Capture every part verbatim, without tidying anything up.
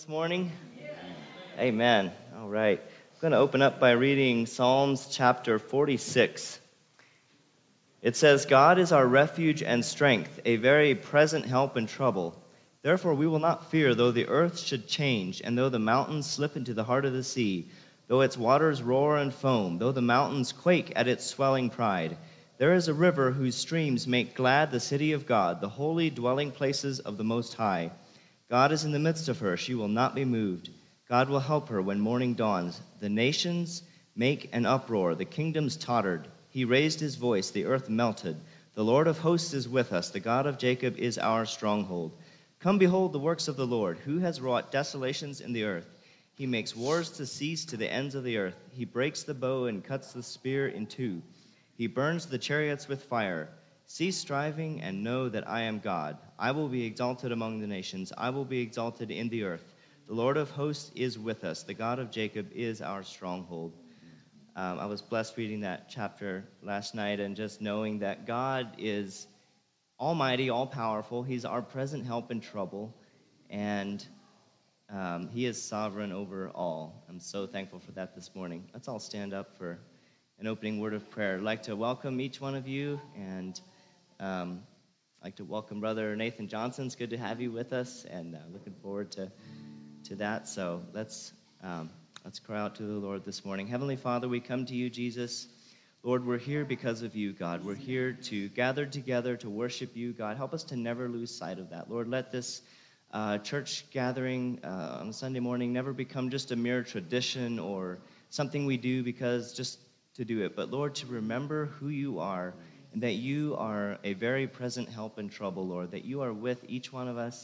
This morning? Yeah. Amen. All right. I'm going to open up by reading Psalms chapter forty-six. It says, God is our refuge and strength, a very present help in trouble. Therefore we will not fear, though the earth should change, and though the mountains slip into the heart of the sea, though its waters roar and foam, though the mountains quake at its swelling pride. There is a river whose streams make glad the city of God, the holy dwelling places of the Most High. God is in the midst of her. She will not be moved. God will help her when morning dawns. The nations make an uproar. The kingdoms tottered. He raised his voice. The earth melted. The Lord of hosts is with us. The God of Jacob is our stronghold. Come behold the works of the Lord, who has wrought desolations in the earth. He makes wars to cease to the ends of the earth. He breaks the bow and cuts the spear in two. He burns the chariots with fire. Cease striving and know that I am God. I will be exalted among the nations. I will be exalted in the earth. The Lord of hosts is with us. The God of Jacob is our stronghold. Um, I was blessed reading that chapter last night and just knowing that God is almighty, all-powerful. He's our present help in trouble, and um, he is sovereign over all. I'm so thankful for that this morning. Let's all stand up for an opening word of prayer. I'd like to welcome each one of you, and Um, I'd like to welcome Brother Nathan Johnson. It's good to have you with us, and uh, looking forward to to that. So let's um, let's cry out to the Lord this morning. Heavenly Father, we come to you, Jesus. Lord, we're here because of you, God. We're here to gather together to worship you, God. Help us to never lose sight of that. Lord, let this uh, church gathering uh, on Sunday morning never become just a mere tradition or something we do because just to do it. But Lord, to remember who you are, and that you are a very present help in trouble, Lord, that you are with each one of us.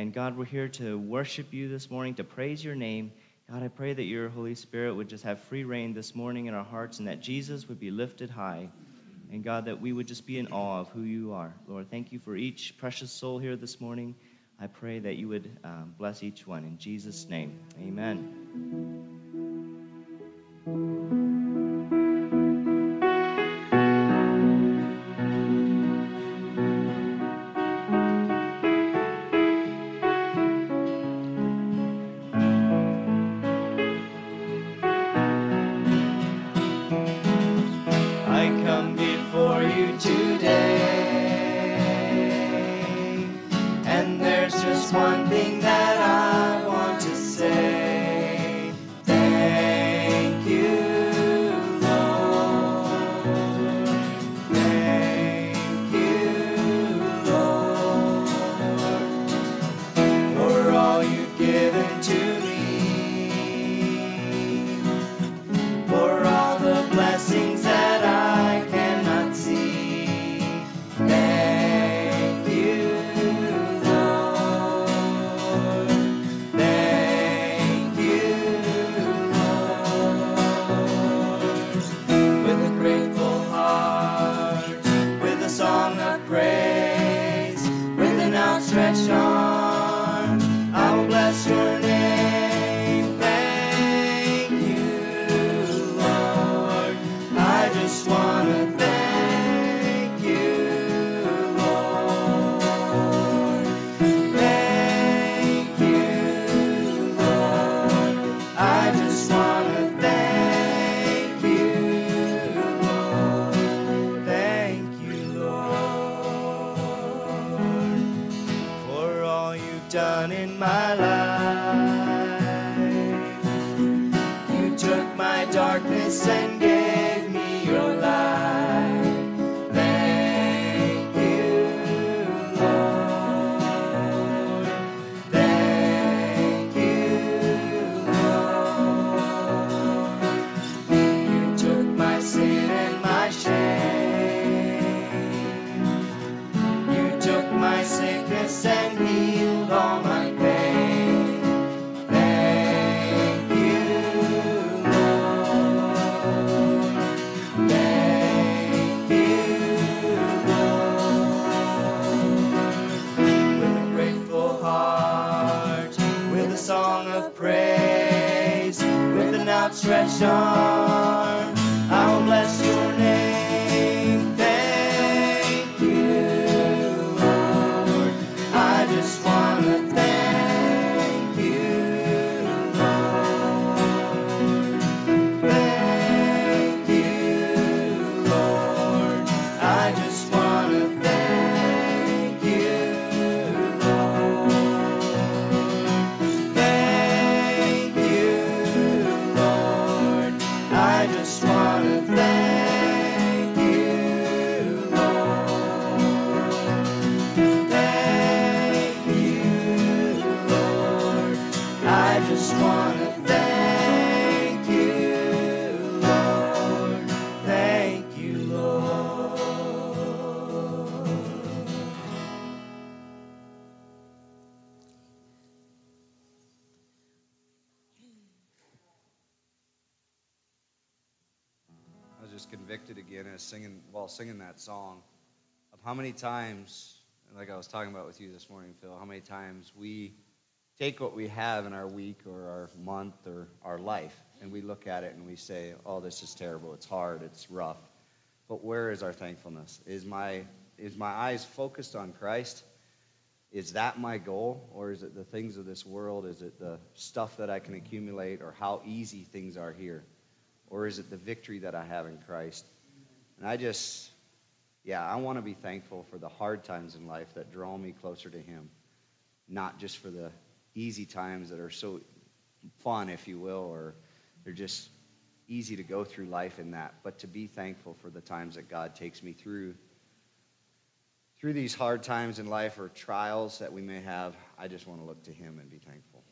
And God, we're here to worship you this morning, to praise your name. God, I pray that your Holy Spirit would just have free reign this morning in our hearts, and that Jesus would be lifted high. And God, that we would just be in awe of who you are. Lord, thank you for each precious soul here this morning. I pray that you would um, bless each one. In Jesus' name, amen. Stretch on, I will bless your name. Thank you, Lord. I just want to thank you. just want to thank you, Lord. Thank you, Lord. I was just convicted again as singing while singing that song of how many times, like I was talking about with you this morning, Phil, how many times we take what we have in our week or our month or our life, and we look at it and we say, oh, this is terrible, it's hard, it's rough. But where is our thankfulness? Is my is my eyes focused on Christ? Is that my goal? Or is it the things of this world? Is it the stuff that I can accumulate or how easy things are here? Or is it the victory that I have in Christ? And I just, yeah, I want to be thankful for the hard times in life that draw me closer to Him, not just for the easy times that are so fun, if you will, or they're just easy to go through life in that, but to be thankful for the times that God takes me through. Through these hard times in life or trials that we may have, I just want to look to Him and be thankful.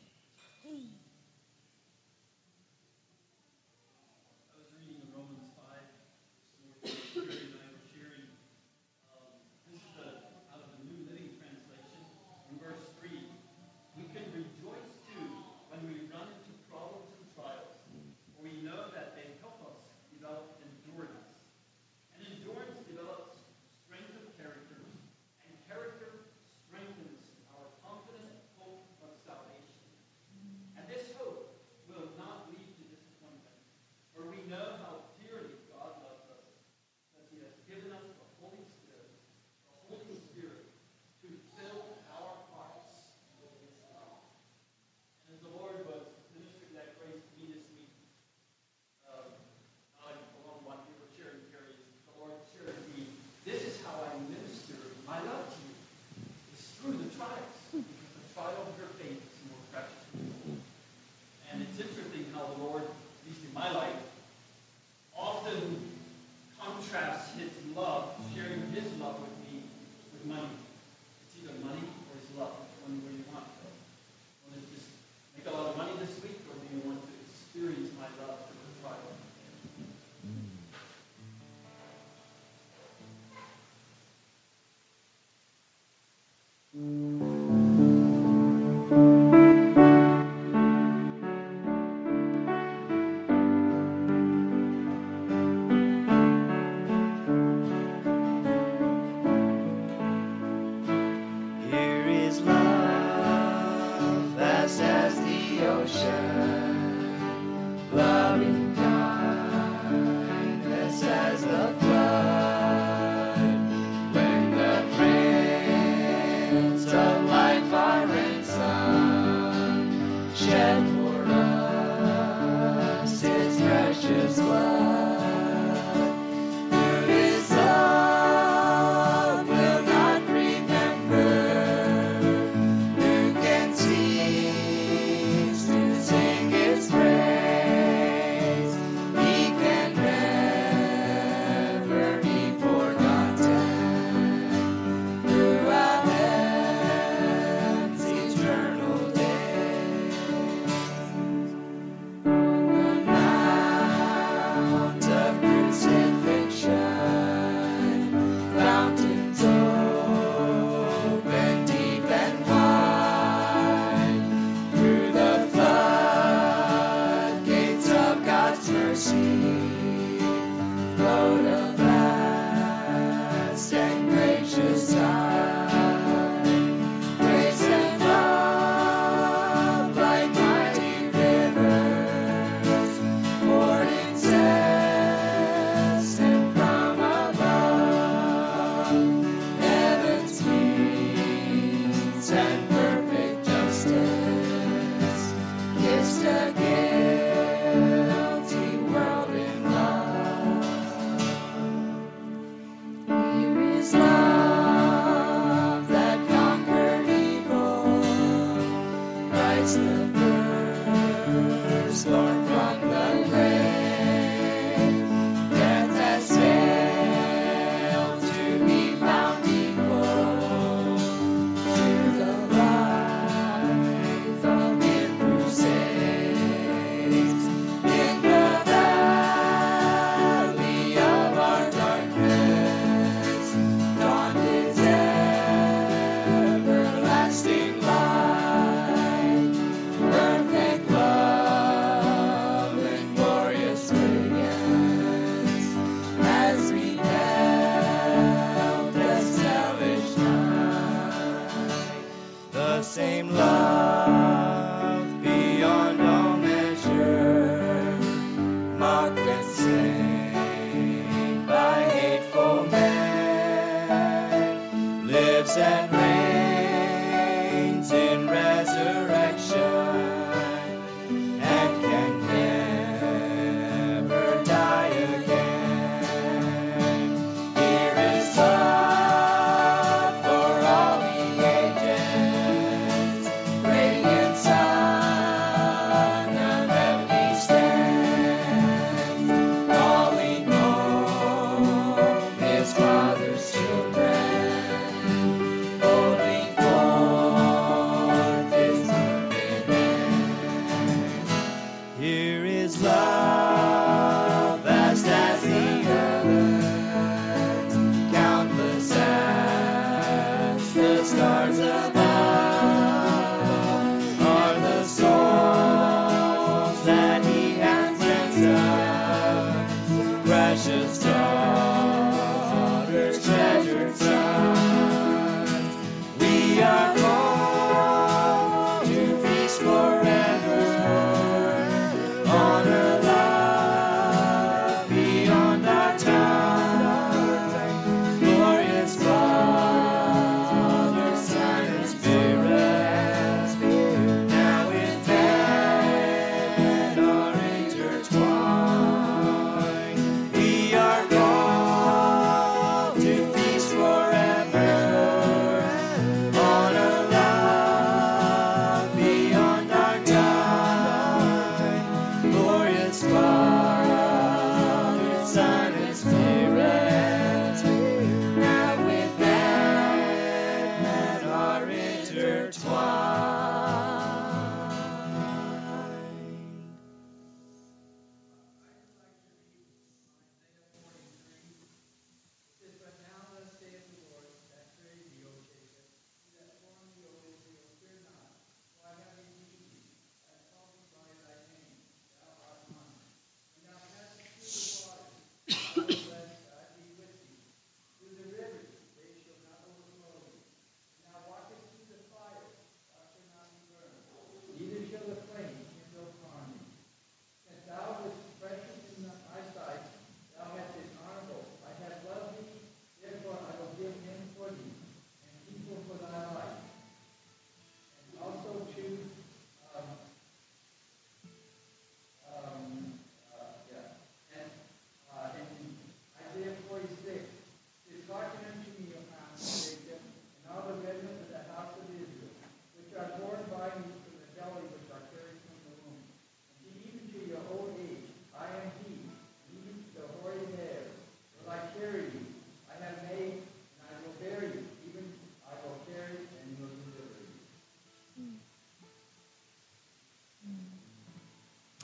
Say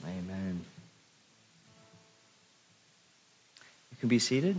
Amen. You can be seated.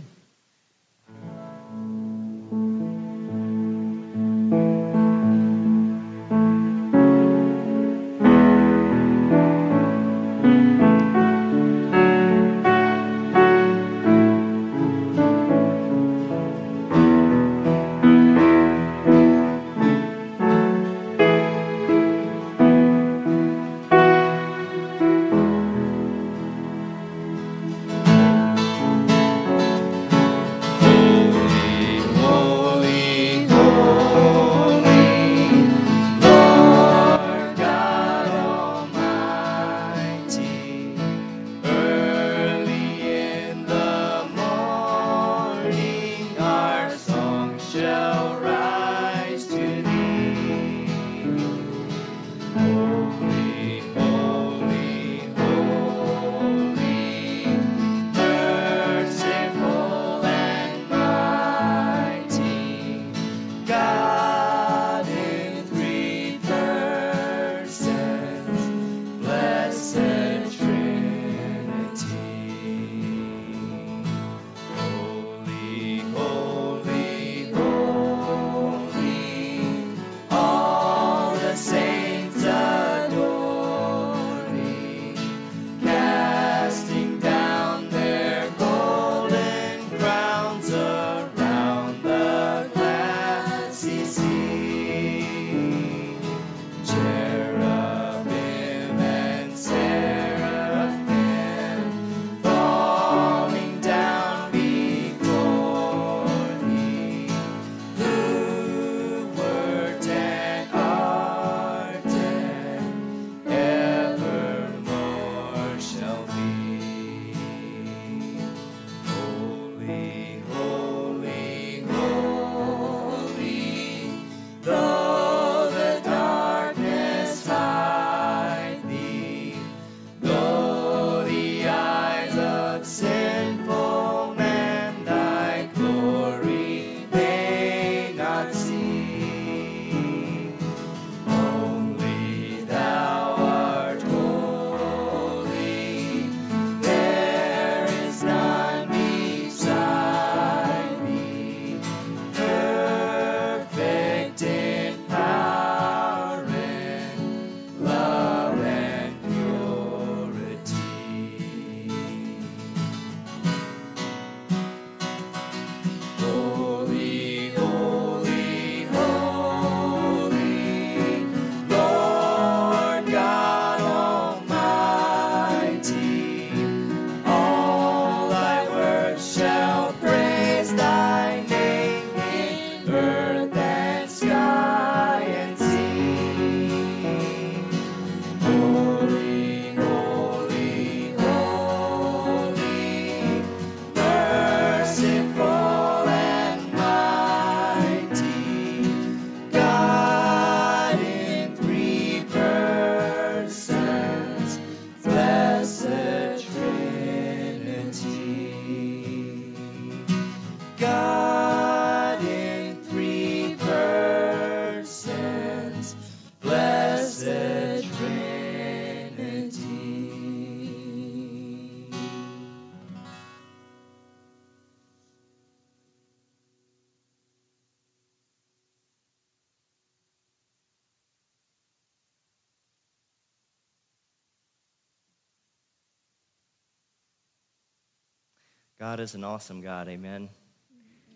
God is an awesome God, amen.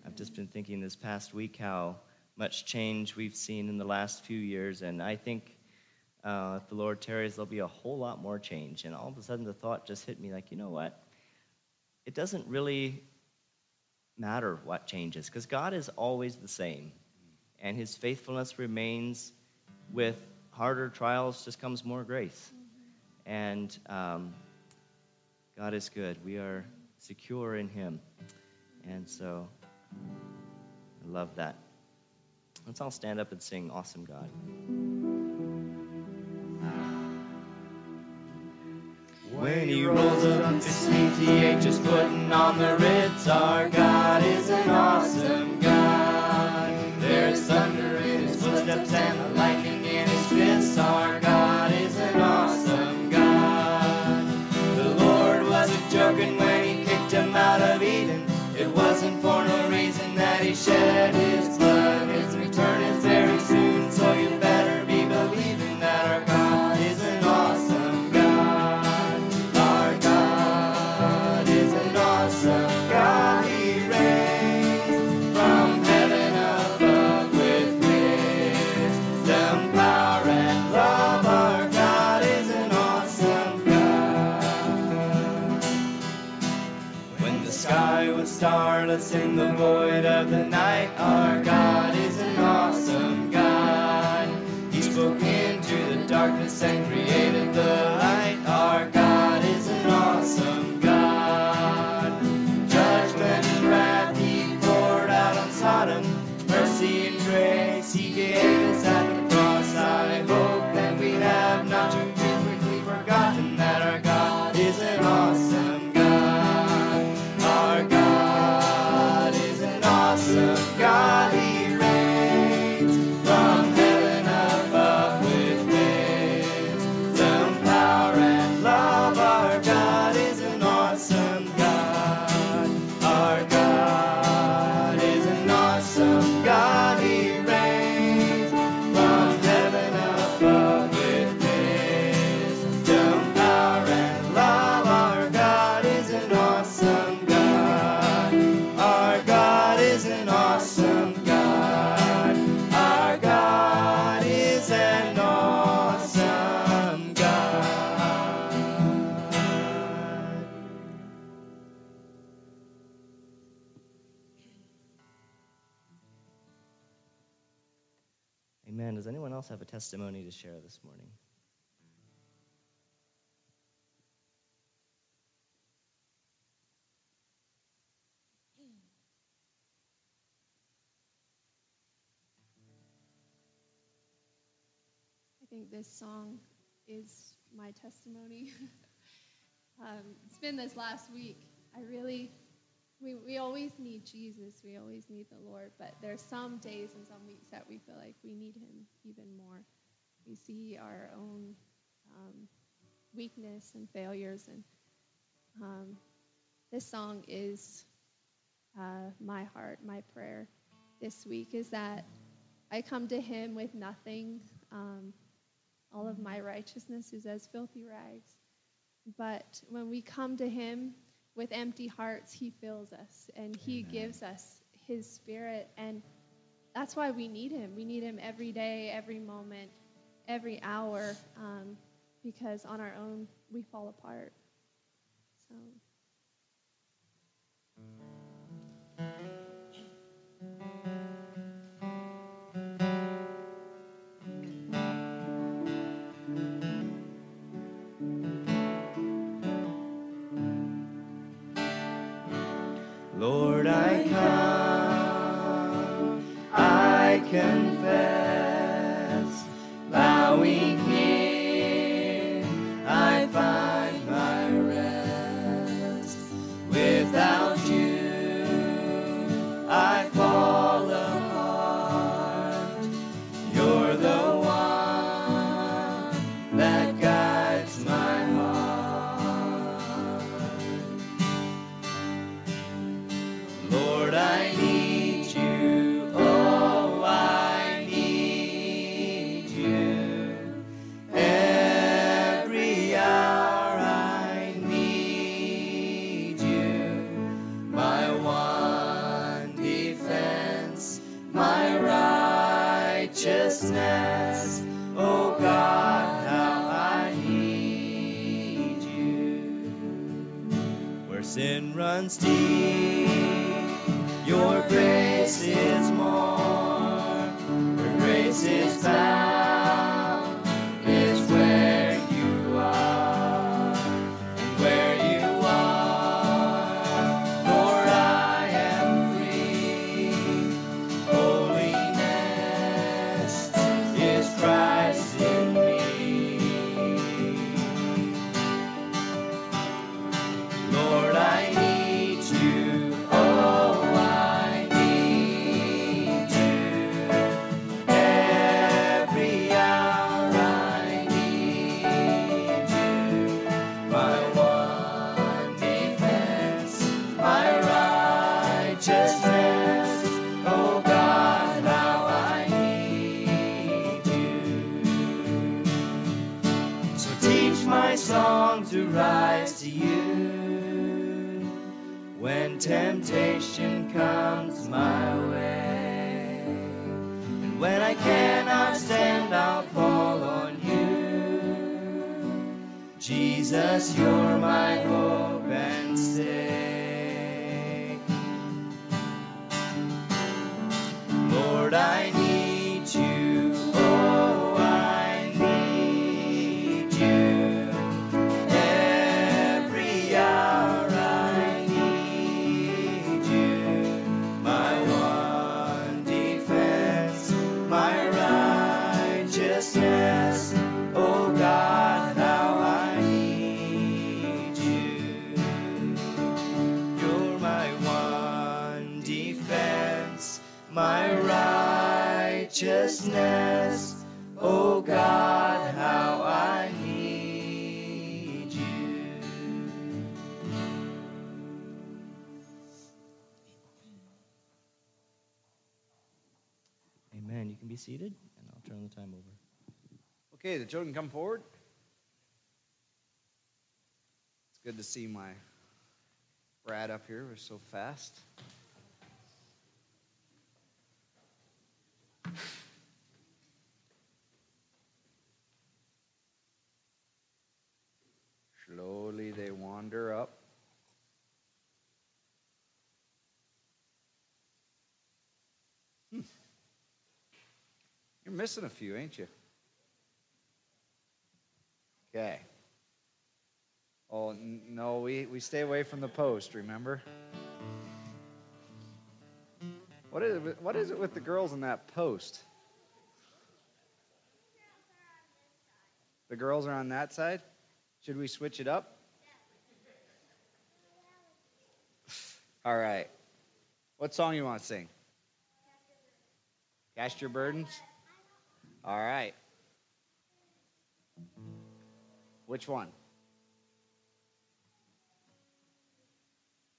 I've just been thinking this past week how much change we've seen in the last few years, and I think uh, if the Lord tarries, there'll be a whole lot more change. And all of a sudden the thought just hit me like, you know what? It doesn't really matter what changes, because God is always the same, and his faithfulness remains. With harder trials just comes more grace, and um, God is good. We are secure in him. And so I love that. Let's all stand up and sing Awesome God. When he rolls up his sleeve, he ain't just putting on the Ritz. Our God is an awesome God. There is thunder in his footsteps and the lightning in his fists. Our God is an awesome God. silence in the void of the night. Our God is an awesome God. He spoke into the darkness and created the light. Our God is an awesome God. Judgment and wrath He poured out on Sodom. Mercy and grace He gave us at the cross. I hope that we have not too quickly forgotten that our God is an awesome God. Awesome God, He reigns from heaven above with wisdom, power, and love. Our God is an awesome God. Our God is an awesome God. He reigns from heaven above with wisdom, power, and love. Our God is an awesome God. Our God is an awesome God. Our God is an awesome God. Amen. Does anyone else have a testimony to share this morning? I think this song is my testimony. um, it's been this last week. I really, we, we always need Jesus. We always need the Lord. But there's some days and some weeks that we feel like we need Him even more. We see our own um, weakness and failures. And um, this song is uh, my heart, my prayer this week is that I come to Him with nothing. Um, All of my righteousness is as filthy rags. But when we come to Him with empty hearts, He fills us and He Amen. Gives us His Spirit. And that's why we need Him. We need Him every day, every moment, every hour, um, because on our own we fall apart. So. Lord, I come, I confess, bowing here, I find my rest. Without You, I fall apart. You're the one that guides my heart. I need You, oh, I need You. Every hour I need You, my one defense, my righteousness. Oh God, how I need You. Where sin runs deep, Your grace is more. Your grace is found is where You are, and where You are, Lord, I am free. Holiness is Christ in me. Lord, I need You. Song to rise to You. When temptation comes my way, and when I cannot stand, I'll fall on You. Jesus, You're my hope and stay. righteousness, O God, how I need you. Amen. You can be seated, and I'll turn the time over. Okay, the children come forward. It's good to see my Brad up here. We're so fast. Slowly they wander up. Hmm. You're missing a few, ain't you? Okay. Oh, n- no, we, we stay away from the post, remember? What is it, what is it with the girls in that post? The girls are on that side? Should we switch it up? All right. What song you want to sing? Cast Your Burdens? All right. Which one?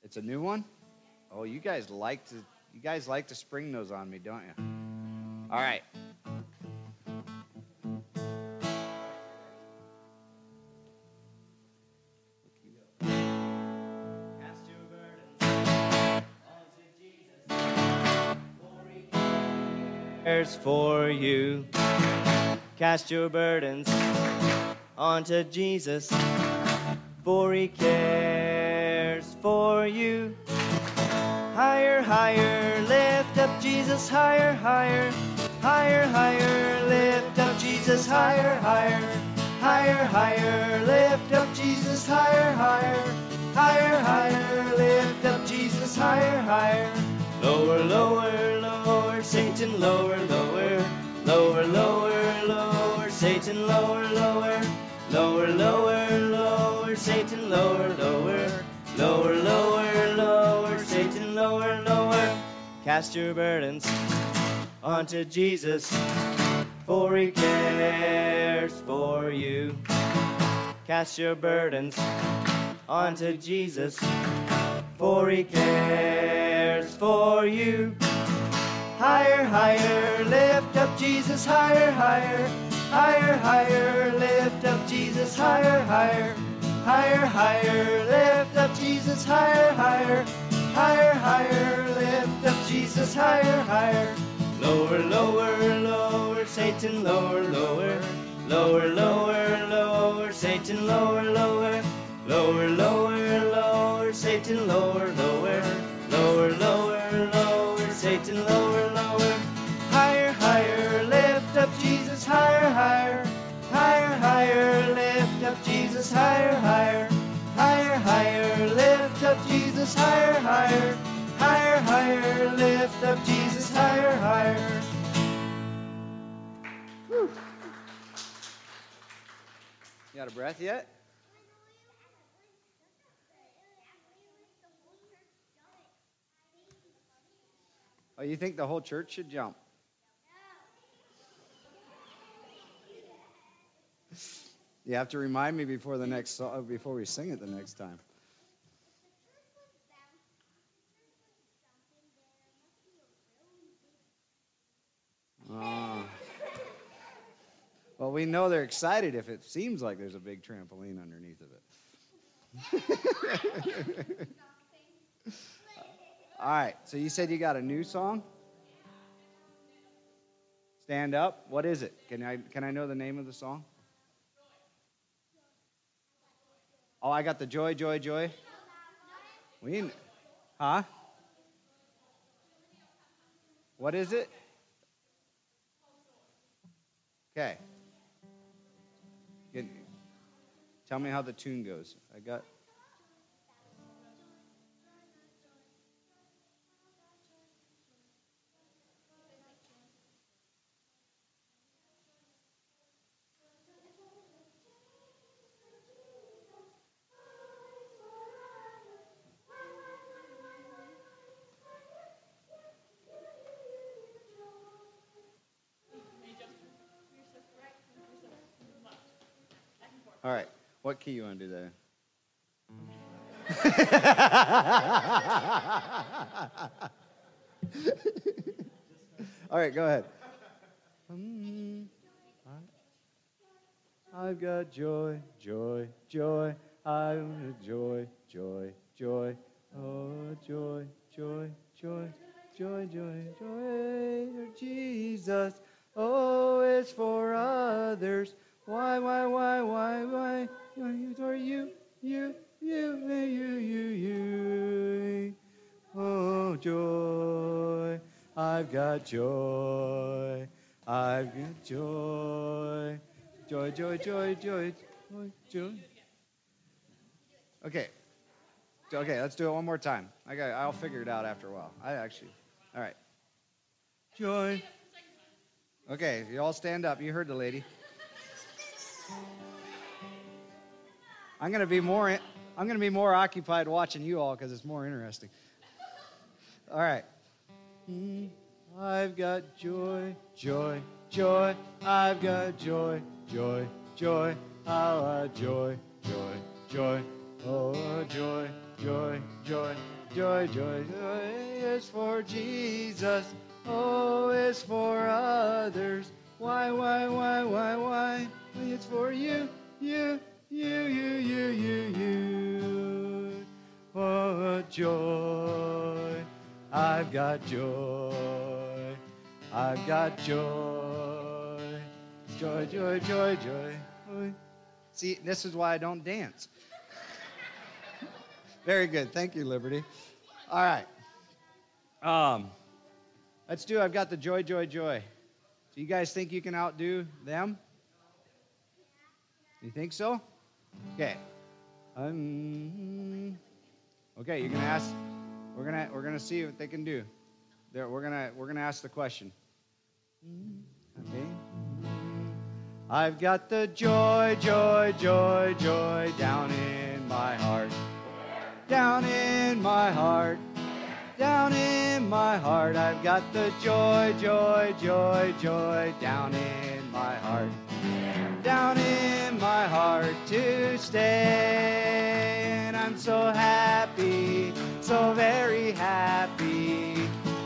It's a new one? Oh, you guys like to you guys like to spring those on me, don't you? All right. For you, cast your burdens onto Jesus, for he cares for you. Higher, higher, lift up Jesus, higher, higher, higher, higher, lift up Jesus, higher, higher, higher, higher, lift up Jesus, higher, higher, higher, higher, lift up Jesus, higher, higher, lower, lower. Satan, lower, lower, lower, lower, lower, Satan, lower, lower, lower, lower, lower, Satan, lower, lower, lower, lower, lower, Satan, lower, lower. Cast your burdens onto Jesus, for he cares for you. Cast your burdens onto Jesus, for he cares for you. Higher, higher, lift up Jesus, higher, higher, higher, higher, lift up Jesus, higher, higher, higher, higher, lift up Jesus, higher, higher, higher, higher, lift up Jesus, higher, higher, lower, lower, lower, Satan, lower, lower, lower, lower, lower, Satan, lower, lower, lower, lower, lower, Satan, lower, lower, lower, lower, lower, Satan, lower. Higher, higher, higher, higher, lift up Jesus, higher, higher, higher, higher, lift up Jesus, higher, higher, higher, higher, lift up Jesus, higher, higher. Whew. You out of breath yet? Oh, you think the whole church should jump? You have to remind me before the next song, before we sing it the next time. Oh. Well, we know they're excited if it seems like there's a big trampoline underneath of it. All right. So you said you got a new song? Stand Up. What is it? Can I can I know the name of the song? Oh, I got the joy, joy, joy. We, huh? What is it? Okay. Good. Tell me how the tune goes. I got. All right. What key you want to do there? All right, go ahead. Mm, I've got joy, joy, joy. I'm joy, joy, joy. Oh, joy, joy, joy, joy, joy, joy. Jesus, oh, it's for others. Why, why, why, why, why? For you, you, you, you, you, you. Oh, joy. I've got joy. I've got joy. Joy, joy, joy, joy, joy, joy. Okay. Okay, let's do it one more time. I got, I'll figure it out after a while. I actually. All right. Joy. Okay, you all stand up. You heard the lady. I'm gonna be more. I'm gonna be more occupied watching you all because it's more interesting. All right. Mm, I've got joy, joy, joy. I've got joy, joy, joy. Our joy, joy, joy. Oh, joy, joy, joy, joy, joy, joy. It's for Jesus. Oh, it's for others. Why, why, why, why, why? It's for you, you, you, you, you, you, you. Oh, joy. I've got joy. I've got joy. Joy, joy, joy, joy, joy. See, this is why I don't dance. Very good. Thank you, Liberty. All right. Um, let's do I've got the joy, joy, joy. Do you guys think you can outdo them? You think so? Okay. Um, okay, you're gonna ask. We're gonna we're gonna see what they can do. There, we're gonna we're gonna ask the question. Okay. I've got the joy, joy, joy, joy down in my heart. Down in my heart, down in my heart, I've got the joy, joy, joy, joy, down in my heart, down in my heart to stay. And I'm so happy, so very happy.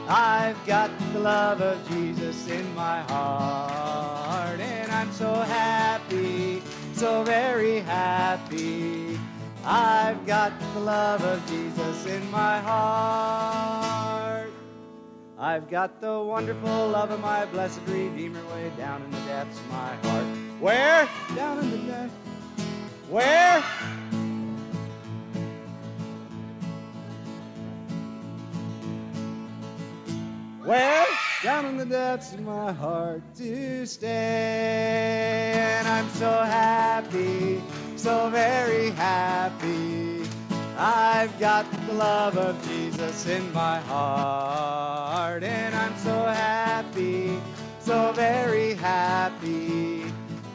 I've got the love of Jesus in my heart, and I'm so happy, so very happy. I've got the love of Jesus in my heart. I've got the wonderful love of my blessed Redeemer way down in the depths of my heart. Where? Down in the depths. Where? Where? Down in the depths of my heart to stay. And I'm so happy, so very happy. I've got the love of Jesus in my heart, and I'm so happy, so very happy.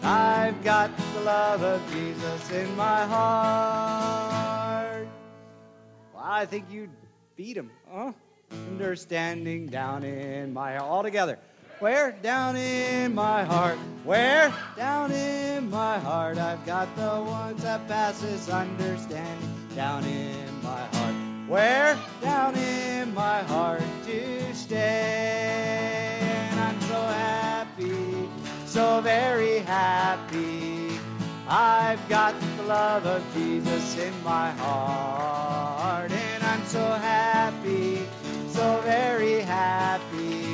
I've got the love of Jesus in my heart. Well, I think you beat him, huh? Understanding down in my heart. All together. Where? Down in my heart. Where? Down in my heart. I've got the one that passes understanding down in my heart. Where? Down in my heart to stay. And I'm so happy, so very happy. I've got the love of Jesus in my heart. And I'm so happy, so very happy.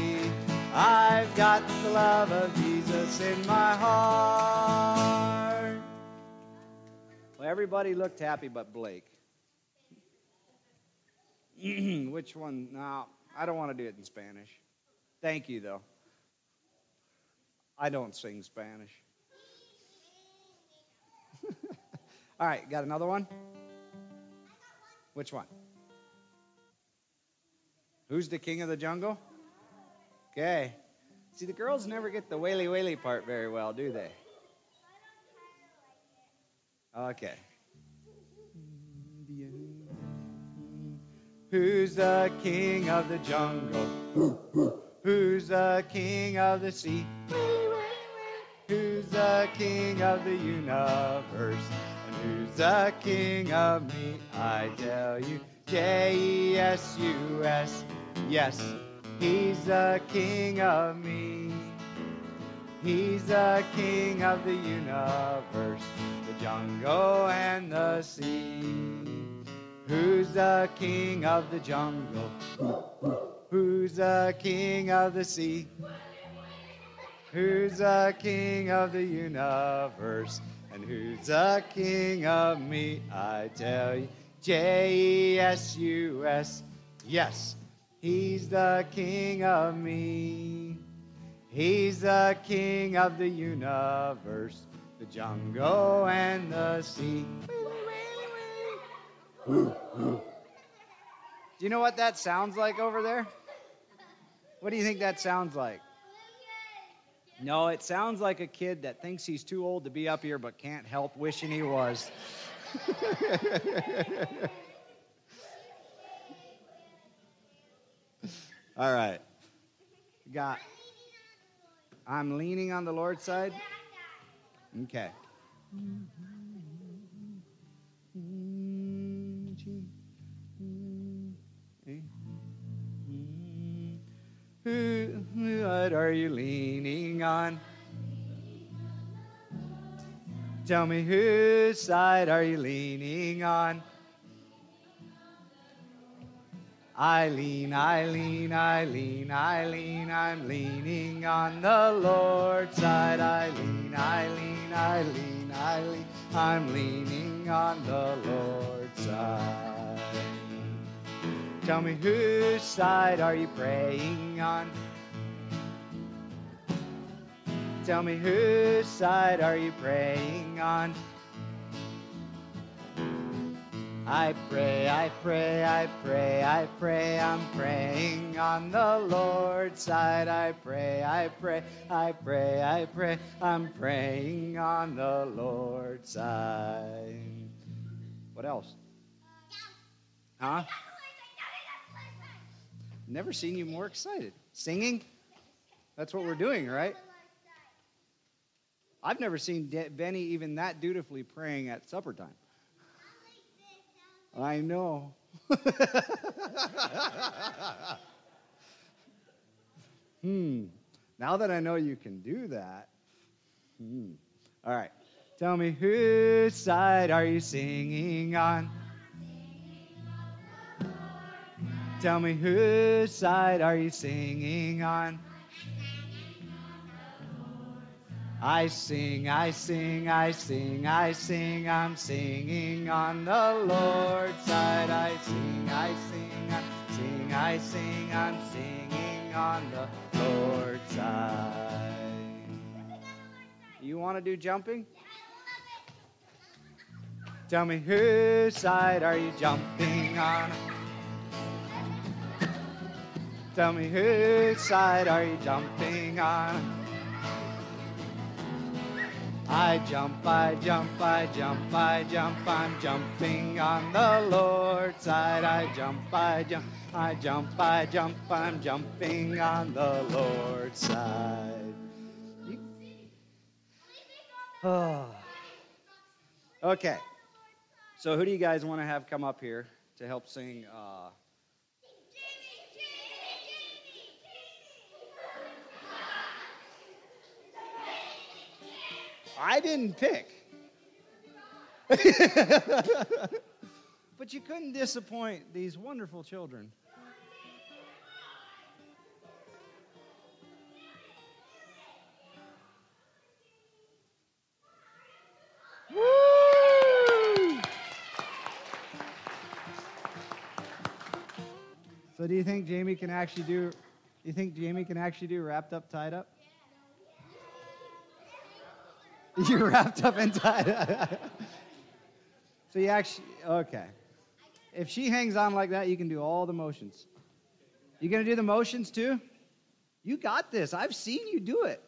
I've got the love of Jesus in my heart. Well, everybody looked happy but Blake. Which one? No, I don't want to do it in Spanish. Thank you, though. I don't sing Spanish. All right, got another one? Which one? Who's the king of the jungle? Okay. See, the girls never get the whaley whaley part very well, do they? Okay. Who's the king of the jungle? Who's the king of the sea? Who's the the King of the universe? And who's the King of me? I tell you, J E S U S, yes, He's the King of me. He's the King of the universe, the jungle and the sea. Who's the King of the jungle? Who's the King of the sea? Who's the King of the universe? And who's the King of me? I tell you, J E S U S, yes, He's the King of me. He's the King of the universe, the jungle and the sea. Do you know what that sounds like over there? What do you think that sounds like? No, it sounds like a kid that thinks he's too old to be up here but can't help wishing he was. All right. Got. I'm leaning on the Lord's side? Okay. Who, what are you leaning on? Tell me, whose side are you leaning on? I lean, I lean, I lean, I lean, I'm leaning on the Lord's side. I lean, I lean, I lean, I lean, I'm leaning on the Lord's side. Tell me, whose side are you praying on? Tell me, whose side are you praying on? I pray, I pray, I pray, I pray, I'm praying on the Lord's side. I pray, I pray, I pray, I pray, I'm praying on the Lord's side. What else? Huh? Never seen you more excited. Singing? That's what we're doing, right? I've never seen De- Benny even that dutifully praying at supper time. I know. hmm. Now that I know you can do that. Hmm. All right. Tell me, whose side are you singing on? Tell me, whose side are you singing on? I sing, I sing, I sing, I sing, I'm singing on the Lord's side. I sing, I sing, I sing, I sing, I'm singing on the Lord's side. You want to do jumping? Tell me, whose side are you jumping on? Tell me, whose side are you jumping on? I jump, I jump, I jump, I jump, I'm jumping on the Lord's side. I jump, I jump, I jump, I jump, I'm jumping on the Lord's side. Oh. Okay, so who do you guys want to have come up here to help sing? Uh, I didn't pick. But you couldn't disappoint these wonderful children. Woo! So do you think Jamie can actually do you think Jamie can actually do wrapped up, tied up? You're wrapped up and tied up. So you actually, okay. If she hangs on like that, you can do all the motions. You going to do the motions too? You got this. I've seen you do it.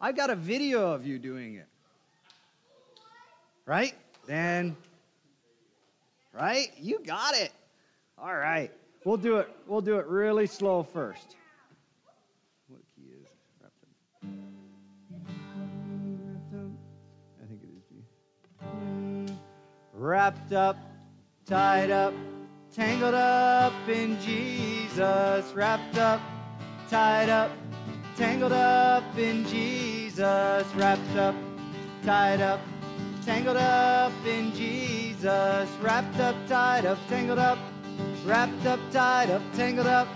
I've got a video of you doing it. Right? Then, right? You got it. All right. We'll do it. We'll do it really slow first. What key is it? Thank you. wrapped up, tied up, tangled up in Jesus. Wrapped up, tied up, tangled up in Jesus. Wrapped up, tied up, tangled up in Jesus. Wrapped up, tied up, tangled up. Wrapped up, tied up, tangled up.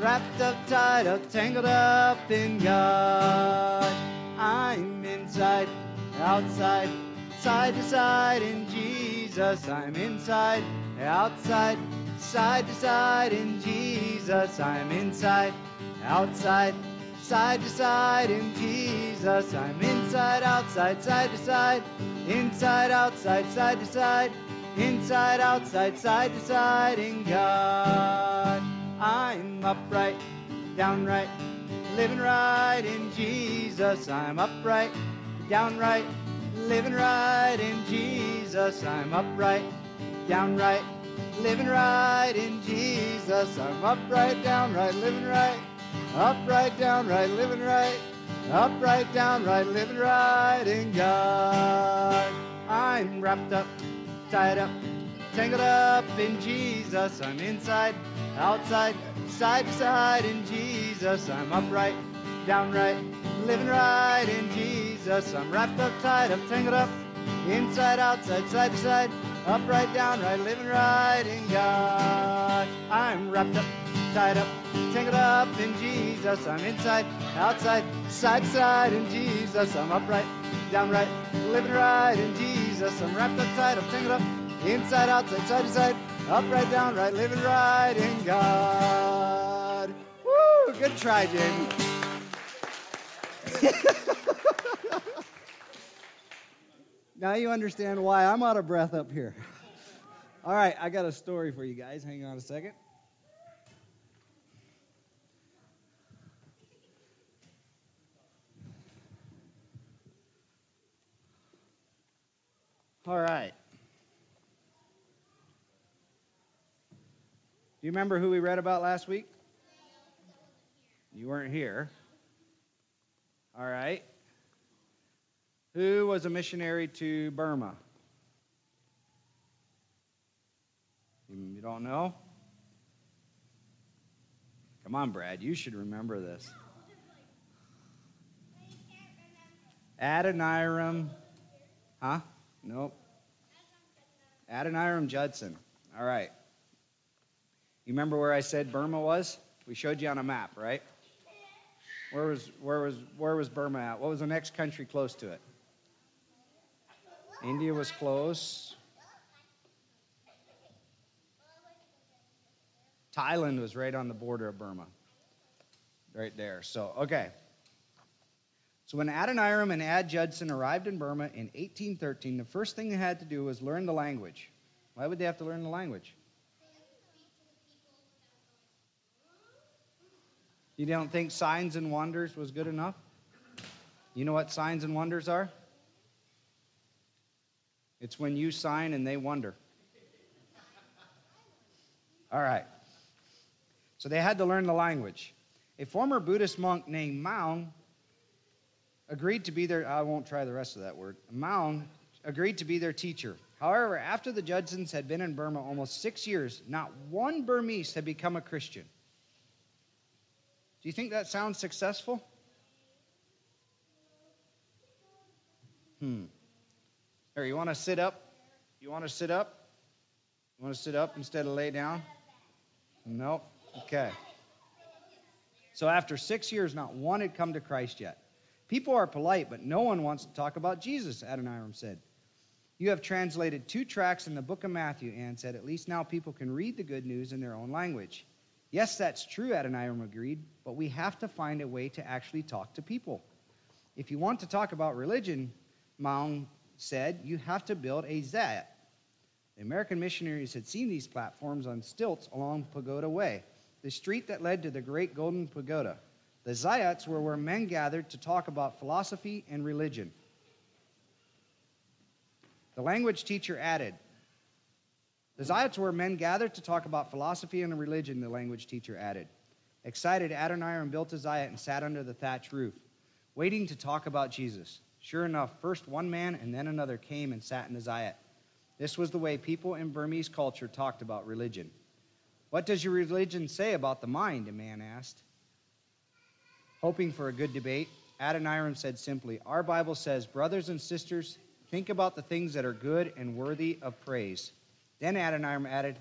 Wrapped up, tied up, tangled up in God. I'm inside, outside, side to side in Jesus. I'm inside, outside, side to side in Jesus. I'm inside, outside, side to side in Jesus. I'm inside, outside, side to side, inside, outside, side to side, inside, outside, side to side in God. I'm upright, downright, living right in Jesus. I'm upright, downright, living right in Jesus. I'm upright, downright, living right in Jesus. I'm upright, downright, living right. Upright, downright, living right. Upright, downright, living right in God. I'm wrapped up, tied up, tangled up in Jesus. I'm inside, outside, side to side in Jesus. I'm upright, downright, living right in Jesus. I'm wrapped up, tied up, tangled up, inside, outside, side to side, upright, downright, living right in God. I'm wrapped up, tied up, tangled up in Jesus. I'm inside, outside, side to side in Jesus. I'm upright, downright, living right in Jesus. I'm wrapped up, tied up, tangled up, inside, outside, side to side, upright, downright, living right in God. Woo! Good try, Jamie. Now you understand why I'm out of breath up here. All right, I got a story for you guys. Hang on a second. All right. Do you remember who we read about last week? You weren't here. All right. Who was a missionary to Burma? You don't know? Come on, Brad. You should remember this. Adoniram. Huh? Nope. Adoniram Judson. All right. You remember where I said Burma was? We showed you on a map, right? Where was where was where was Burma at? What was the next country close to it? India was close. Thailand was right on the border of Burma. Right there. So, okay. So when Adoniram and Ad Judson arrived in Burma in eighteen thirteen, the first thing they had to do was learn the language. Why would they have to learn the language? You don't think signs and wonders was good enough? You know what signs and wonders are? It's when you sign and they wonder. All right. So they had to learn the language. A former Buddhist monk named Maung agreed to be their, I won't try the rest of that word, Maung agreed to be their teacher. However, after the Judsons had been in Burma almost six years, not one Burmese had become a Christian. Do you think that sounds successful? Hmm. Here, you want to sit up? You want to sit up? You want to sit up instead of lay down? Nope. Okay. So after six years, not one had come to Christ yet. People are polite, but no one wants to talk about Jesus, Adoniram said. You have translated two tracts in the book of Matthew, Anne said. At least now people can read the good news in their own language. Yes, that's true, Adoniram agreed, but we have to find a way to actually talk to people. If you want to talk about religion, Maung said, you have to build a zayat. The American missionaries had seen these platforms on stilts along Pagoda Way, the street that led to the Great Golden Pagoda. The zayats were where men gathered to talk about philosophy and religion. The language teacher added, the zayats were men gathered to talk about philosophy and religion, the language teacher added. Excited, Adoniram built a zayat and sat under the thatch roof, waiting to talk about Jesus. Sure enough, first one man and then another came and sat in the zayat. This was the way people in Burmese culture talked about religion. What does your religion say about the mind? A man asked. Hoping for a good debate, Adoniram said simply, our Bible says, brothers and sisters, think about the things that are good and worthy of praise. Then Adoniram added,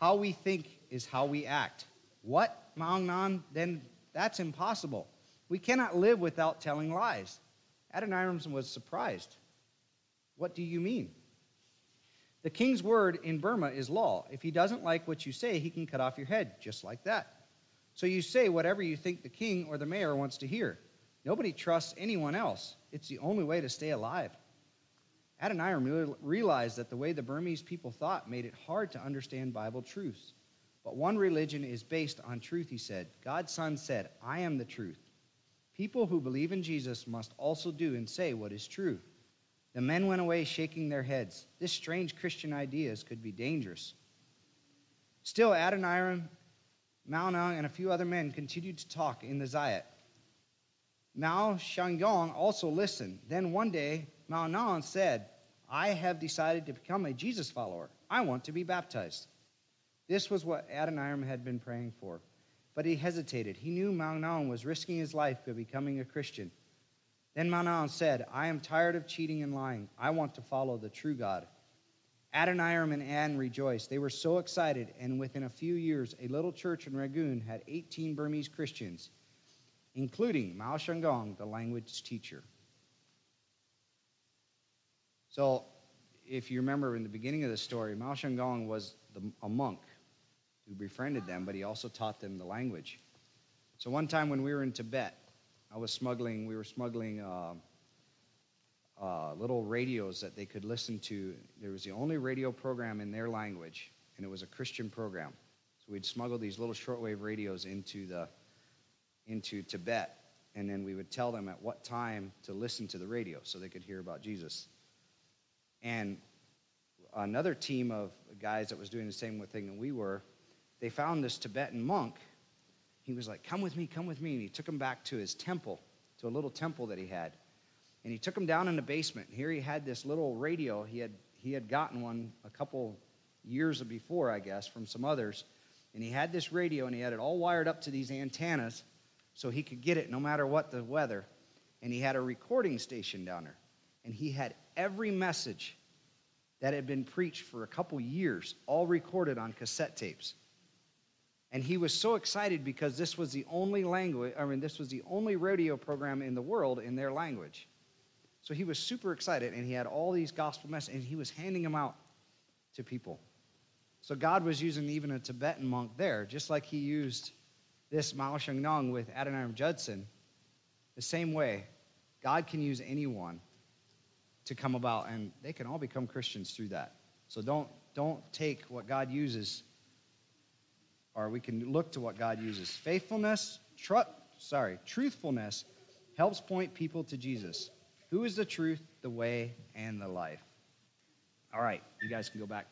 how we think is how we act. What, Maung Nan? Then that's impossible. We cannot live without telling lies. Adoniram was surprised. What do you mean? The king's word in Burma is law. If he doesn't like what you say, he can cut off your head, just like that. So you say whatever you think the king or the mayor wants to hear. Nobody trusts anyone else. It's the only way to stay alive. Adoniram realized that the way the Burmese people thought made it hard to understand Bible truths. But one religion is based on truth, he said. God's Son said, I am the truth. People who believe in Jesus must also do and say what is true. The men went away shaking their heads. This strange Christian ideas could be dangerous. Still, Adoniram, Maung, and a few other men continued to talk in the Zayat. Maung Shwe-gnong also listened. Then one day, Maung said, I have decided to become a Jesus follower. I want to be baptized. This was what Adoniram had been praying for. But he hesitated. He knew Maung was risking his life by becoming a Christian. Then Maung said, I am tired of cheating and lying. I want to follow the true God. Adoniram and Anne rejoiced. They were so excited, and within a few years, a little church in Rangoon had eighteen Burmese Christians, including Maung Shwe-gnong, the language teacher. So, if you remember in the beginning of the story, Maung Shwe-gnong was the, a monk who befriended them, but he also taught them the language. So one time when we were in Tibet, I was smuggling, we were smuggling uh, uh, little radios that they could listen to. There was the only radio program in their language, and it was a Christian program. So we'd smuggle these little shortwave radios into the into Tibet, and then we would tell them at what time to listen to the radio so they could hear about Jesus. And another team of guys that was doing the same thing that we were, they found this Tibetan monk. He was like, come with me, come with me. And he took him back to his temple, to a little temple that he had. And he took him down in the basement. Here he had this little radio. He had he had gotten one a couple years before, I guess, from some others. And he had this radio, and he had it all wired up to these antennas so he could get it no matter what the weather. And he had a recording station down there. And he had every message that had been preached for a couple years, all recorded on cassette tapes. And he was so excited because this was the only language, I mean, this was the only radio program in the world in their language. So he was super excited, and he had all these gospel messages, and he was handing them out to people. So God was using even a Tibetan monk there, just like he used this Maung Shwe-gnong with Adoniram Judson. The same way, God can use anyone to come about, and they can all become Christians through that. So don't don't take what God uses, or we can look to what God uses. Faithfulness, tr- sorry, truthfulness helps point people to Jesus, who is the truth, the way, and the life. All right, you guys can go back.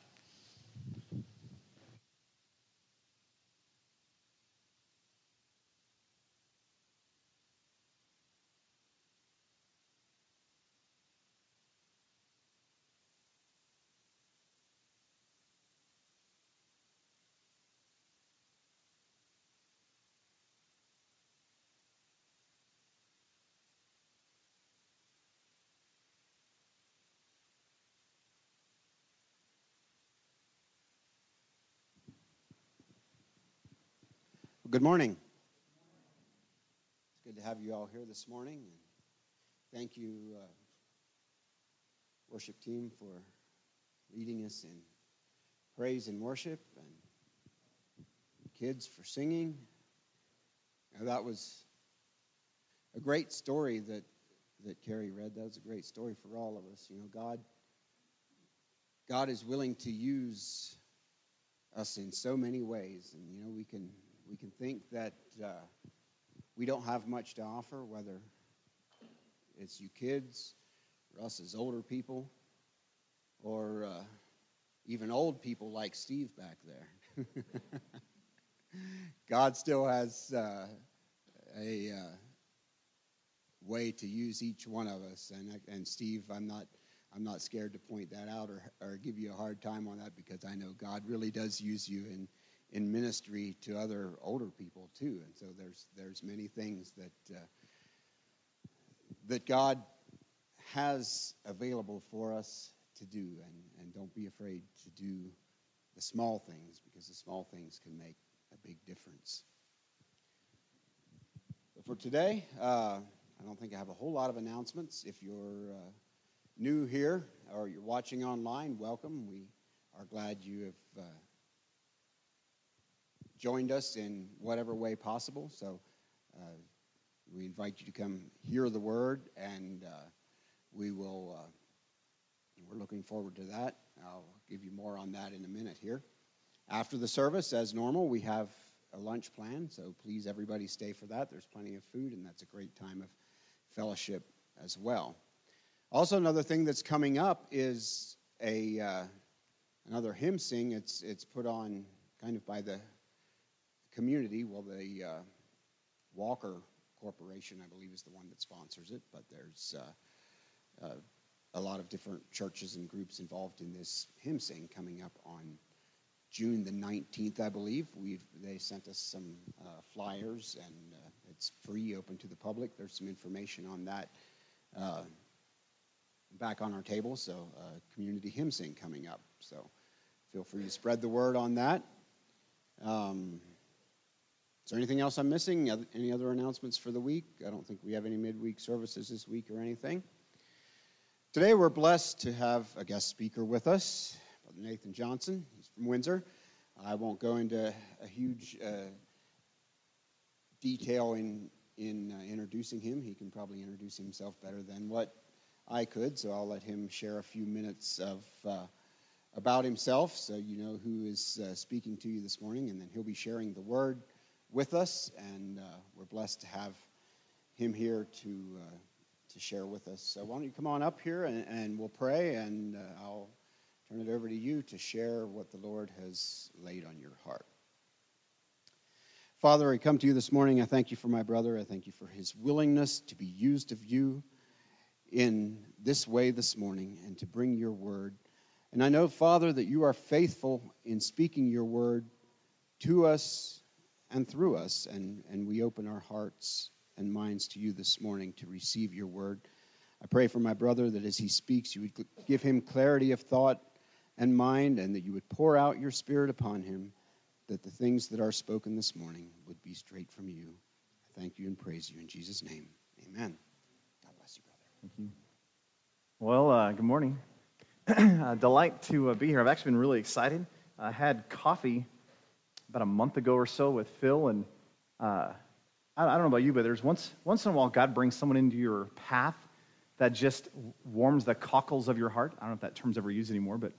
Good morning. It's good to have you all here this morning. Thank you, uh, worship team, for leading us in praise and worship, and kids for singing. Now, that was a great story that, that Carrie read. That was a great story for all of us. You know, God, God is willing to use us in so many ways, and, you know, we can... We can think that uh, we don't have much to offer, whether it's you kids, or us as older people, or uh, even old people like Steve back there. God still has uh, a uh, way to use each one of us, and and Steve, I'm not I'm not scared to point that out or, or give you a hard time on that, because I know God really does use you in, in ministry to other older people too. And so there's there's many things that uh, that God has available for us to do, and, and don't be afraid to do the small things, because the small things can make a big difference. But for today, uh, I don't think I have a whole lot of announcements. If you're uh, new here or you're watching online, welcome. We are glad you have uh, joined us in whatever way possible. So uh, we invite you to come hear the word, and uh, we will, uh, we're looking forward to that. I'll give you more on that in a minute here. After the service, as normal, we have a lunch plan, so please everybody stay for that. There's plenty of food, and that's a great time of fellowship as well. Also, another thing that's coming up is a uh, another hymn sing. It's it's put on kind of by the community. Well, the uh, Walker Corporation, I believe, is the one that sponsors it, but there's uh, uh, a lot of different churches and groups involved in this hymn sing coming up on June the nineteenth, I believe. We've they sent us some uh, flyers, and uh, it's free, open to the public. There's some information on that uh, back on our table. So uh, community hymn sing coming up. So feel free to spread the word on that. Um, is there anything else I'm missing? Any other announcements for the week? I don't think we have any midweek services this week or anything. Today we're blessed to have a guest speaker with us, Brother Nathan Johnson. He's from Windsor. I won't go into a huge uh, detail in in uh, introducing him. He can probably introduce himself better than what I could, so I'll let him share a few minutes of uh, about himself, so you know who is uh, speaking to you this morning, and then he'll be sharing the word with us, and uh, we're blessed to have him here to uh, to share with us. So why don't you come on up here, and, and we'll pray, and uh, I'll turn it over to you to share what the Lord has laid on your heart. Father, I come to you this morning. I thank you for my brother. I thank you for his willingness to be used of you in this way this morning and to bring your word. And I know, Father, that you are faithful in speaking your word to us and through us. And, and we open our hearts and minds to you this morning to receive your word. I pray for my brother that as he speaks, you would give him clarity of thought and mind, and that you would pour out your spirit upon him, that the things that are spoken this morning would be straight from you. I thank you and praise you in Jesus' name. Amen. God bless you, brother. Thank you. Well, uh, good morning. uh, delight to uh, be here. I've actually been really excited. I had coffee about a month ago or so with Phil, and uh, I, I don't know about you, but there's once once in a while God brings someone into your path that just warms the cockles of your heart. I don't know if that term's ever used anymore, but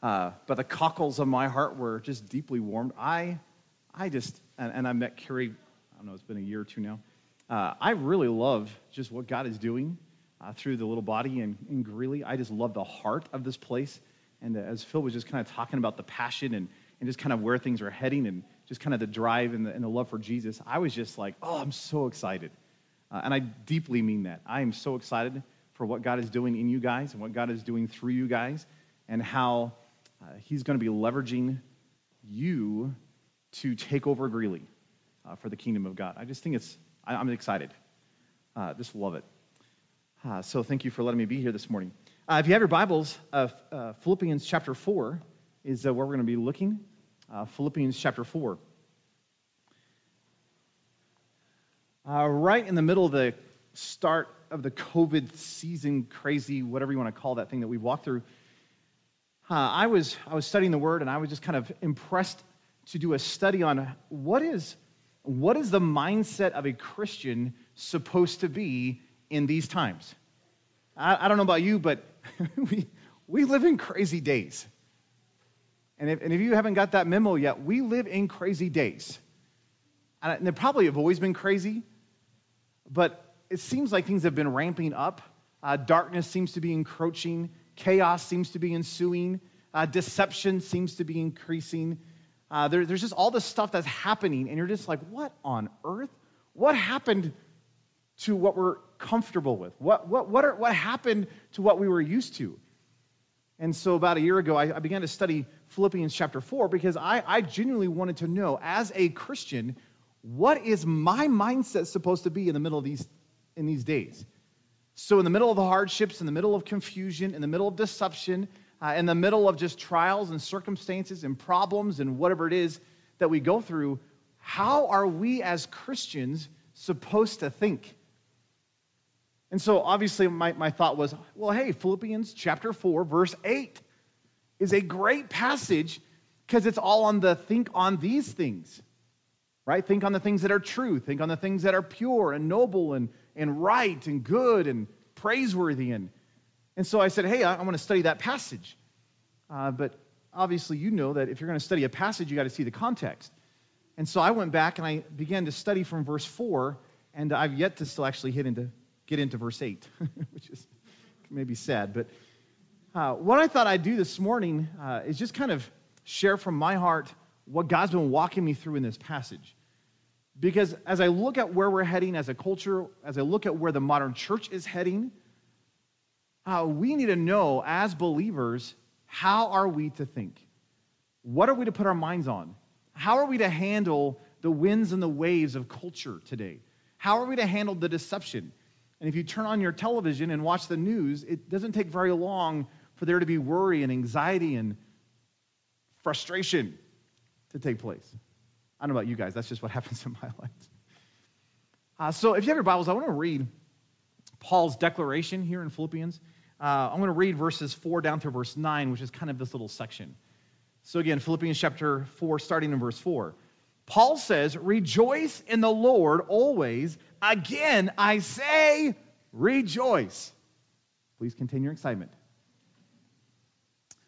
Uh, but the cockles of my heart were just deeply warmed. I I just, and, and I met Carrie, I don't know, it's been a year or two now. Uh, I really love just what God is doing uh, through the little body in, in Greeley. I just love the heart of this place. And uh, as Phil was just kind of talking about the passion and, and just kind of where things are heading and just kind of the drive and the, and the love for Jesus, I was just like, oh, I'm so excited. Uh, and I deeply mean that. I am so excited for what God is doing in you guys and what God is doing through you guys, and how Uh, he's going to be leveraging you to take over Greeley uh, for the kingdom of God. I just think it's, I, I'm excited. Uh, just love it. Uh, so thank you for letting me be here this morning. Uh, if you have your Bibles, uh, uh, Philippians chapter four is uh, where we're going to be looking. Uh, Philippians chapter four. Uh, right in the middle of the start of the COVID season, crazy, whatever you want to call that thing that we've walked through, Uh, I was I was studying the Word, and I was just kind of impressed to do a study on what is what is the mindset of a Christian supposed to be in these times. I, I don't know about you, but we we live in crazy days. And if, and if you haven't got that memo yet, we live in crazy days. And they probably have always been crazy, but it seems like things have been ramping up. Uh, darkness seems to be encroaching. Chaos seems to be ensuing. Uh, deception seems to be increasing. Uh, there, there's just all this stuff that's happening, and you're just like, what on earth? What happened to what we're comfortable with? What what what are, what happened to what we were used to? And so about a year ago, I, I began to study Philippians chapter four because I, I genuinely wanted to know, as a Christian, what is my mindset supposed to be in the middle of these in these days? So in the middle of the hardships, in the middle of confusion, in the middle of deception, uh, in the middle of just trials and circumstances and problems and whatever it is that we go through, how are we as Christians supposed to think? And so obviously my, my thought was, well, hey, Philippians chapter four, verse eight is a great passage because it's all on the think on these things, right? Think on the things that are true. Think on the things that are pure and noble and, and right and good and praiseworthy. And, and so I said, hey, I, I want to study that passage. Uh, but obviously you know that if you're going to study a passage, you got to see the context. And so I went back and I began to study from verse four, and I've yet to still actually hit into get into verse eight, which is maybe sad. But uh, what I thought I'd do this morning uh, is just kind of share from my heart what God's been walking me through in this passage. Because as I look at where we're heading as a culture, as I look at where the modern church is heading, uh, we need to know as believers, how are we to think? What are we to put our minds on? How are we to handle the winds and the waves of culture today? How are we to handle the deception? And if you turn on your television and watch the news, it doesn't take very long for there to be worry and anxiety and frustration to take place. I don't know about you guys, that's just what happens in my life. Uh, so if you have your Bibles, I want to read Paul's declaration here in Philippians. Uh, I'm going to read verses four down through verse nine, which is kind of this little section. So again, Philippians chapter four, starting in verse four. Paul says, "Rejoice in the Lord always. Again, I say, rejoice." Please continue your excitement.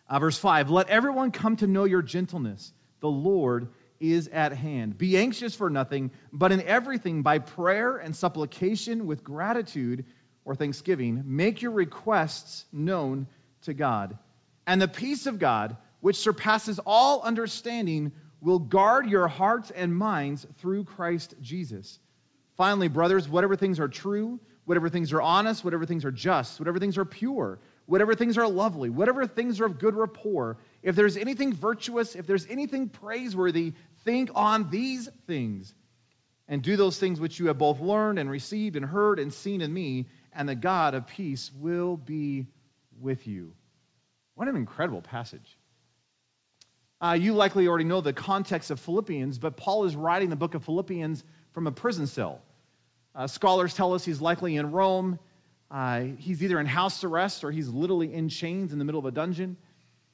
Uh, verse five, "Let everyone come to know your gentleness. The Lord is at hand. Be anxious for nothing, but in everything by prayer and supplication with gratitude or thanksgiving, make your requests known to God. And the peace of God, which surpasses all understanding, will guard your hearts and minds through Christ Jesus. Finally, brothers, whatever things are true, whatever things are honest, whatever things are just, whatever things are pure, whatever things are lovely, whatever things are of good rapport, if there's anything virtuous, if there's anything praiseworthy, think on these things. And do those things which you have both learned and received and heard and seen in me, and the God of peace will be with you." What an incredible passage. Uh, you likely already know the context of Philippians, but Paul is writing the book of Philippians from a prison cell. Uh, scholars tell us he's likely in Rome. Uh, he's either in house arrest or he's literally in chains in the middle of a dungeon.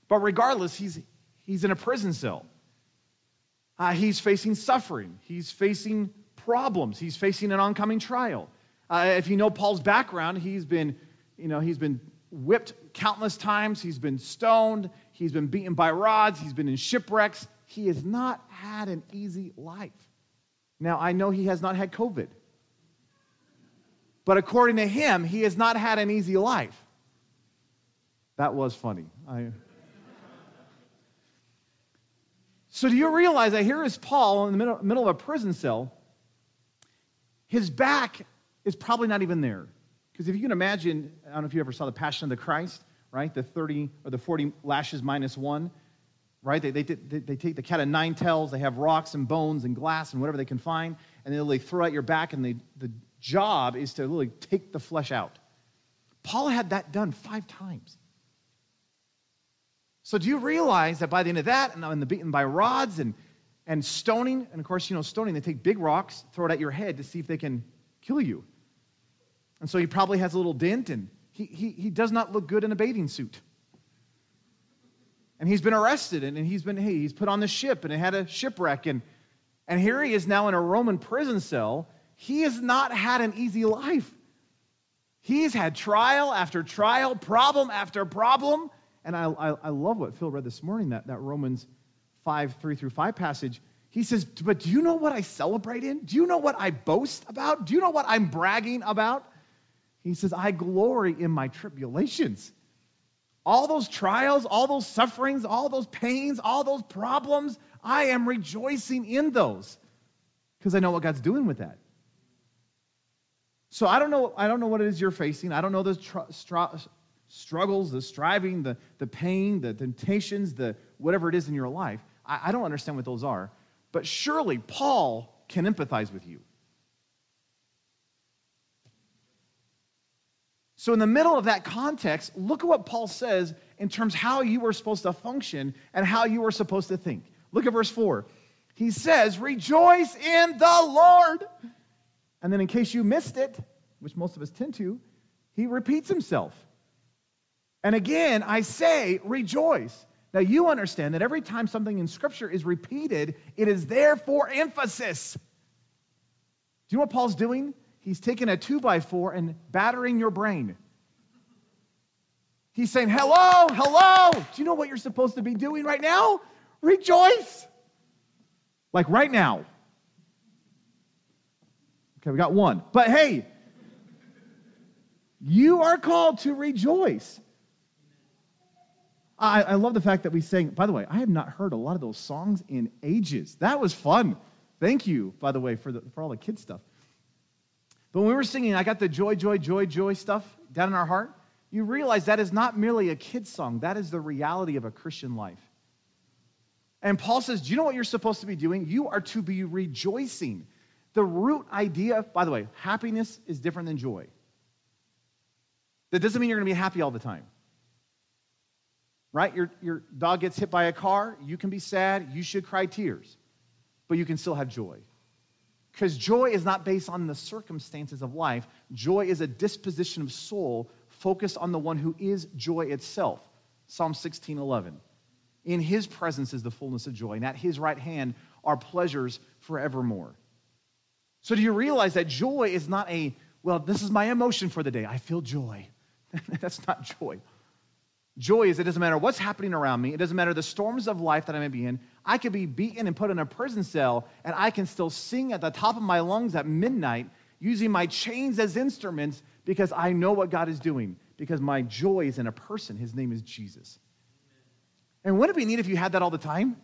But regardless, he's he's in a prison cell. Uh, he's facing suffering. He's facing problems. He's facing an oncoming trial. Uh, if you know Paul's background, he's been, you know, he's been whipped countless times. He's been stoned. He's been beaten by rods. He's been in shipwrecks. He has not had an easy life. Now, I know he has not had COVID. But according to him, he has not had an easy life. That was funny. I... So do you realize that here is Paul in the middle, middle of a prison cell. His back is probably not even there. Because if you can imagine, I don't know if you ever saw The Passion of the Christ, right? The thirty or the forty lashes minus one. Right? They, they, they, they take the cat of nine tails, they have rocks and bones and glass and whatever they can find, and then they throw out your back, and they, the job is to really take the flesh out. Paul had that done five times. So do you realize that by the end of that, and on the beaten by rods and, and stoning, and of course, you know, stoning, they take big rocks, throw it at your head to see if they can kill you. And so he probably has a little dent, and he he, he does not look good in a bathing suit. And he's been arrested, and he's been hey, he's put on the ship, and it had a shipwreck, and and here he is now in a Roman prison cell. He has not had an easy life. He's had trial after trial, problem after problem. And I I, I love what Phil read this morning, that, that Romans five, three through five passage. He says, "But do you know what I celebrate in? Do you know what I boast about? Do you know what I'm bragging about?" He says, "I glory in my tribulations." All those trials, all those sufferings, all those pains, all those problems, I am rejoicing in those because I know what God's doing with that. So I don't know, I don't know what it is you're facing. I don't know the tr- str- struggles, the striving, the, the pain, the temptations, the whatever it is in your life. I, I don't understand what those are. But surely Paul can empathize with you. So in the middle of that context, look at what Paul says in terms of how you were supposed to function and how you were supposed to think. Look at verse four. He says, rejoice in the Lord. And then in case you missed it, which most of us tend to, he repeats himself. And again, I say, rejoice. Now you understand that every time something in Scripture is repeated, it is there for emphasis. Do you know what Paul's doing? He's taking a two by four and battering your brain. He's saying, hello, hello. Do you know what you're supposed to be doing right now? Rejoice. Like right now. Okay, we got one. But hey, you are called to rejoice. I, I love the fact that we sang, by the way, I have not heard a lot of those songs in ages. That was fun. Thank you, by the way, for, the, for all the kid stuff. But when we were singing, I got the joy, joy, joy, joy stuff down in our heart. You realize that is not merely a kid's song. That is the reality of a Christian life. And Paul says, do you know what you're supposed to be doing? You are to be rejoicing. The root idea, by the way, happiness is different than joy. That doesn't mean you're going to be happy all the time. Right? Your, your dog gets hit by a car. You can be sad. You should cry tears. But you can still have joy. Because joy is not based on the circumstances of life. Joy is a disposition of soul focused on the one who is joy itself. Psalm sixteen eleven. In his presence is the fullness of joy, and at his right hand are pleasures forevermore. So do you realize that joy is not a, well, this is my emotion for the day. I feel joy. That's not joy. Joy is it doesn't matter what's happening around me. It doesn't matter the storms of life that I may be in. I could be beaten and put in a prison cell, and I can still sing at the top of my lungs at midnight using my chains as instruments because I know what God is doing, because my joy is in a person. His name is Jesus. And wouldn't it be neat if you had that all the time?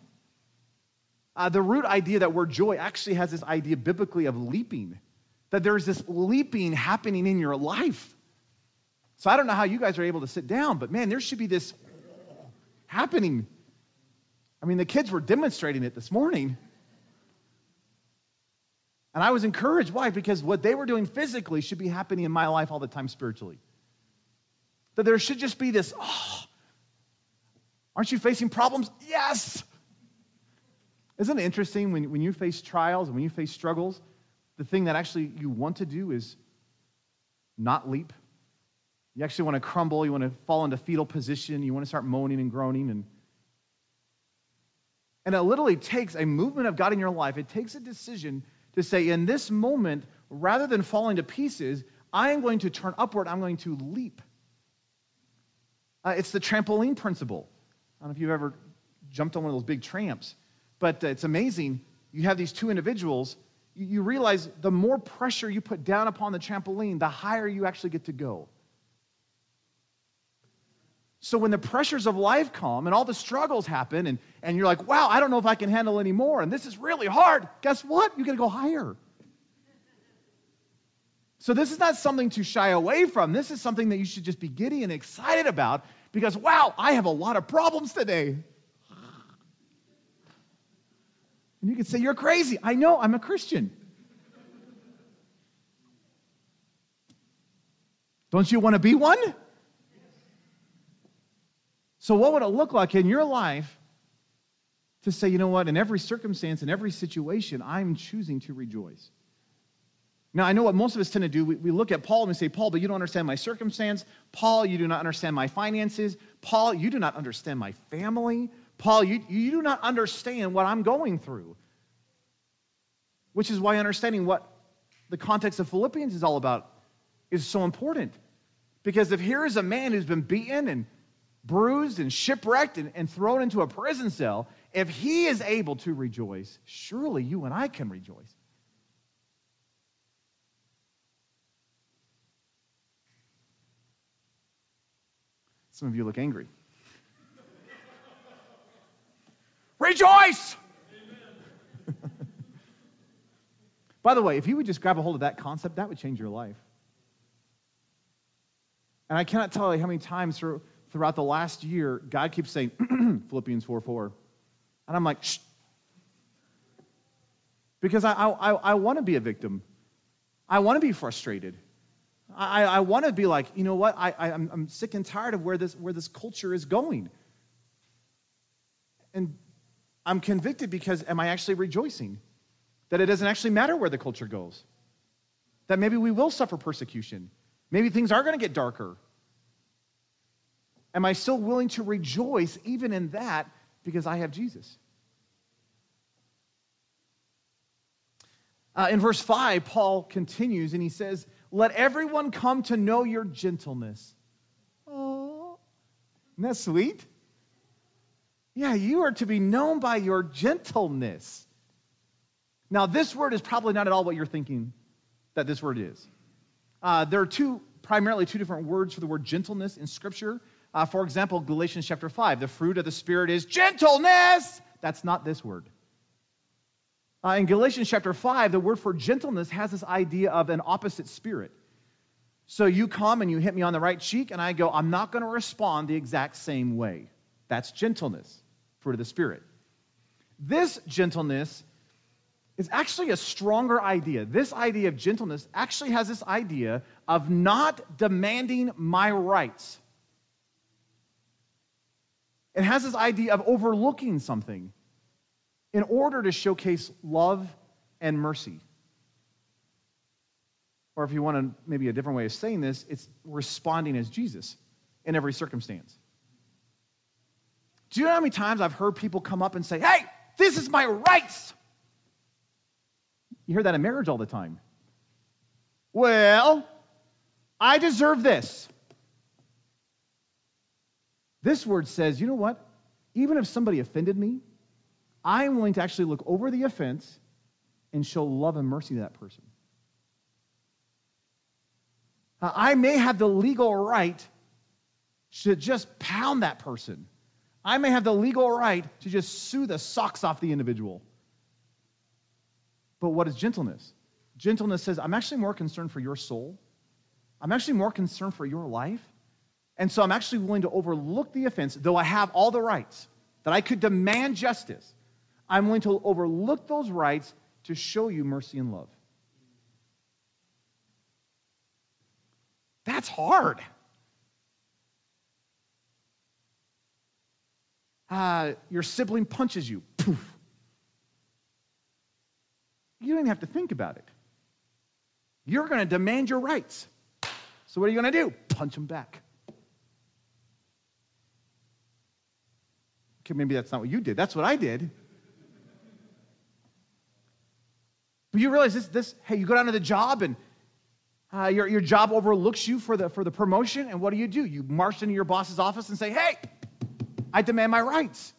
Uh, the root idea that word joy actually has this idea biblically of leaping, that there's this leaping happening in your life. So I don't know how you guys are able to sit down, but man, there should be this happening. I mean, the kids were demonstrating it this morning. And I was encouraged. Why? Because what they were doing physically should be happening in my life all the time spiritually. That there should just be this, oh, aren't you facing problems? Yes! Isn't it interesting when, when you face trials and when you face struggles, the thing that actually you want to do is not leap. You actually want to crumble. You want to fall into fetal position. You want to start moaning and groaning. And, and it literally takes a movement of God in your life. It takes a decision to say, in this moment, rather than falling to pieces, I am going to turn upward. I'm going to leap. Uh, it's the trampoline principle. I don't know if you've ever jumped on one of those big tramps, but uh, it's amazing. You have these two individuals. You, you realize the more pressure you put down upon the trampoline, the higher you actually get to go. So when the pressures of life come and all the struggles happen and, and you're like, wow, I don't know if I can handle any more, and this is really hard, guess what? You're going to go higher. So this is not something to shy away from. This is something that you should just be giddy and excited about because, wow, I have a lot of problems today. And you could say, you're crazy. I know, I'm a Christian. Don't you want to be one? So what would it look like in your life to say, you know what, in every circumstance, in every situation, I'm choosing to rejoice? Now, I know what most of us tend to do. We, we look at Paul and we say, Paul, but you don't understand my circumstance. Paul, you do not understand my finances. Paul, you do not understand my family. Paul, you, you do not understand what I'm going through. Which is why understanding what the context of Philippians is all about is so important. Because if here is a man who's been beaten and bruised and shipwrecked and, and thrown into a prison cell, if he is able to rejoice, surely you and I can rejoice. Some of you look angry. Rejoice! By the way, if you would just grab a hold of that concept, that would change your life. And I cannot tell you how many times through, throughout the last year, God keeps saying, Philippians four four. And I'm like, shh. Because I, I, I want to be a victim. I want to be frustrated. I, I want to be like, you know what? I, I, I'm, I'm sick and tired of where this, where this culture is going. And I'm convicted because am I actually rejoicing that it doesn't actually matter where the culture goes? That maybe we will suffer persecution. Maybe things are going to get darker. Am I still willing to rejoice even in that because I have Jesus? Uh, in verse five, Paul continues and he says, let everyone come to know your gentleness. Oh, isn't that sweet? Yeah, you are to be known by your gentleness. Now, this word is probably not at all what you're thinking that this word is. Uh, there are two, primarily two different words for the word gentleness in Scripture. Uh, for example, Galatians chapter five, the fruit of the Spirit is gentleness. That's not this word. Uh, in Galatians chapter five, the word for gentleness has this idea of an opposite spirit. So you come and you hit me on the right cheek, and I go, I'm not going to respond the exact same way. That's gentleness, fruit of the Spirit. This gentleness is actually a stronger idea. This idea of gentleness actually has this idea of not demanding my rights. It has this idea of overlooking something in order to showcase love and mercy. Or if you want to, maybe a different way of saying this, it's responding as Jesus in every circumstance. Do you know how many times I've heard people come up and say, hey, this is my rights? You hear that in marriage all the time. Well, I deserve this. This word says, you know what? Even if somebody offended me, I am willing to actually look over the offense and show love and mercy to that person. Uh, I may have the legal right to just pound that person. I may have the legal right to just sue the socks off the individual. But what is gentleness? Gentleness says, I'm actually more concerned for your soul. I'm actually more concerned for your life. And so I'm actually willing to overlook the offense, though I have all the rights, that I could demand justice. I'm willing to overlook those rights to show you mercy and love. That's hard. Uh, your sibling punches you. Poof. You don't even have to think about it. You're going to demand your rights. So what are you going to do? Punch them back. Okay, maybe that's not what you did. That's what I did. But you realize this, this hey, you go down to the job and uh, your, your job overlooks you for the, for the promotion, and what do you do? You march into your boss's office and say, hey, I demand my rights.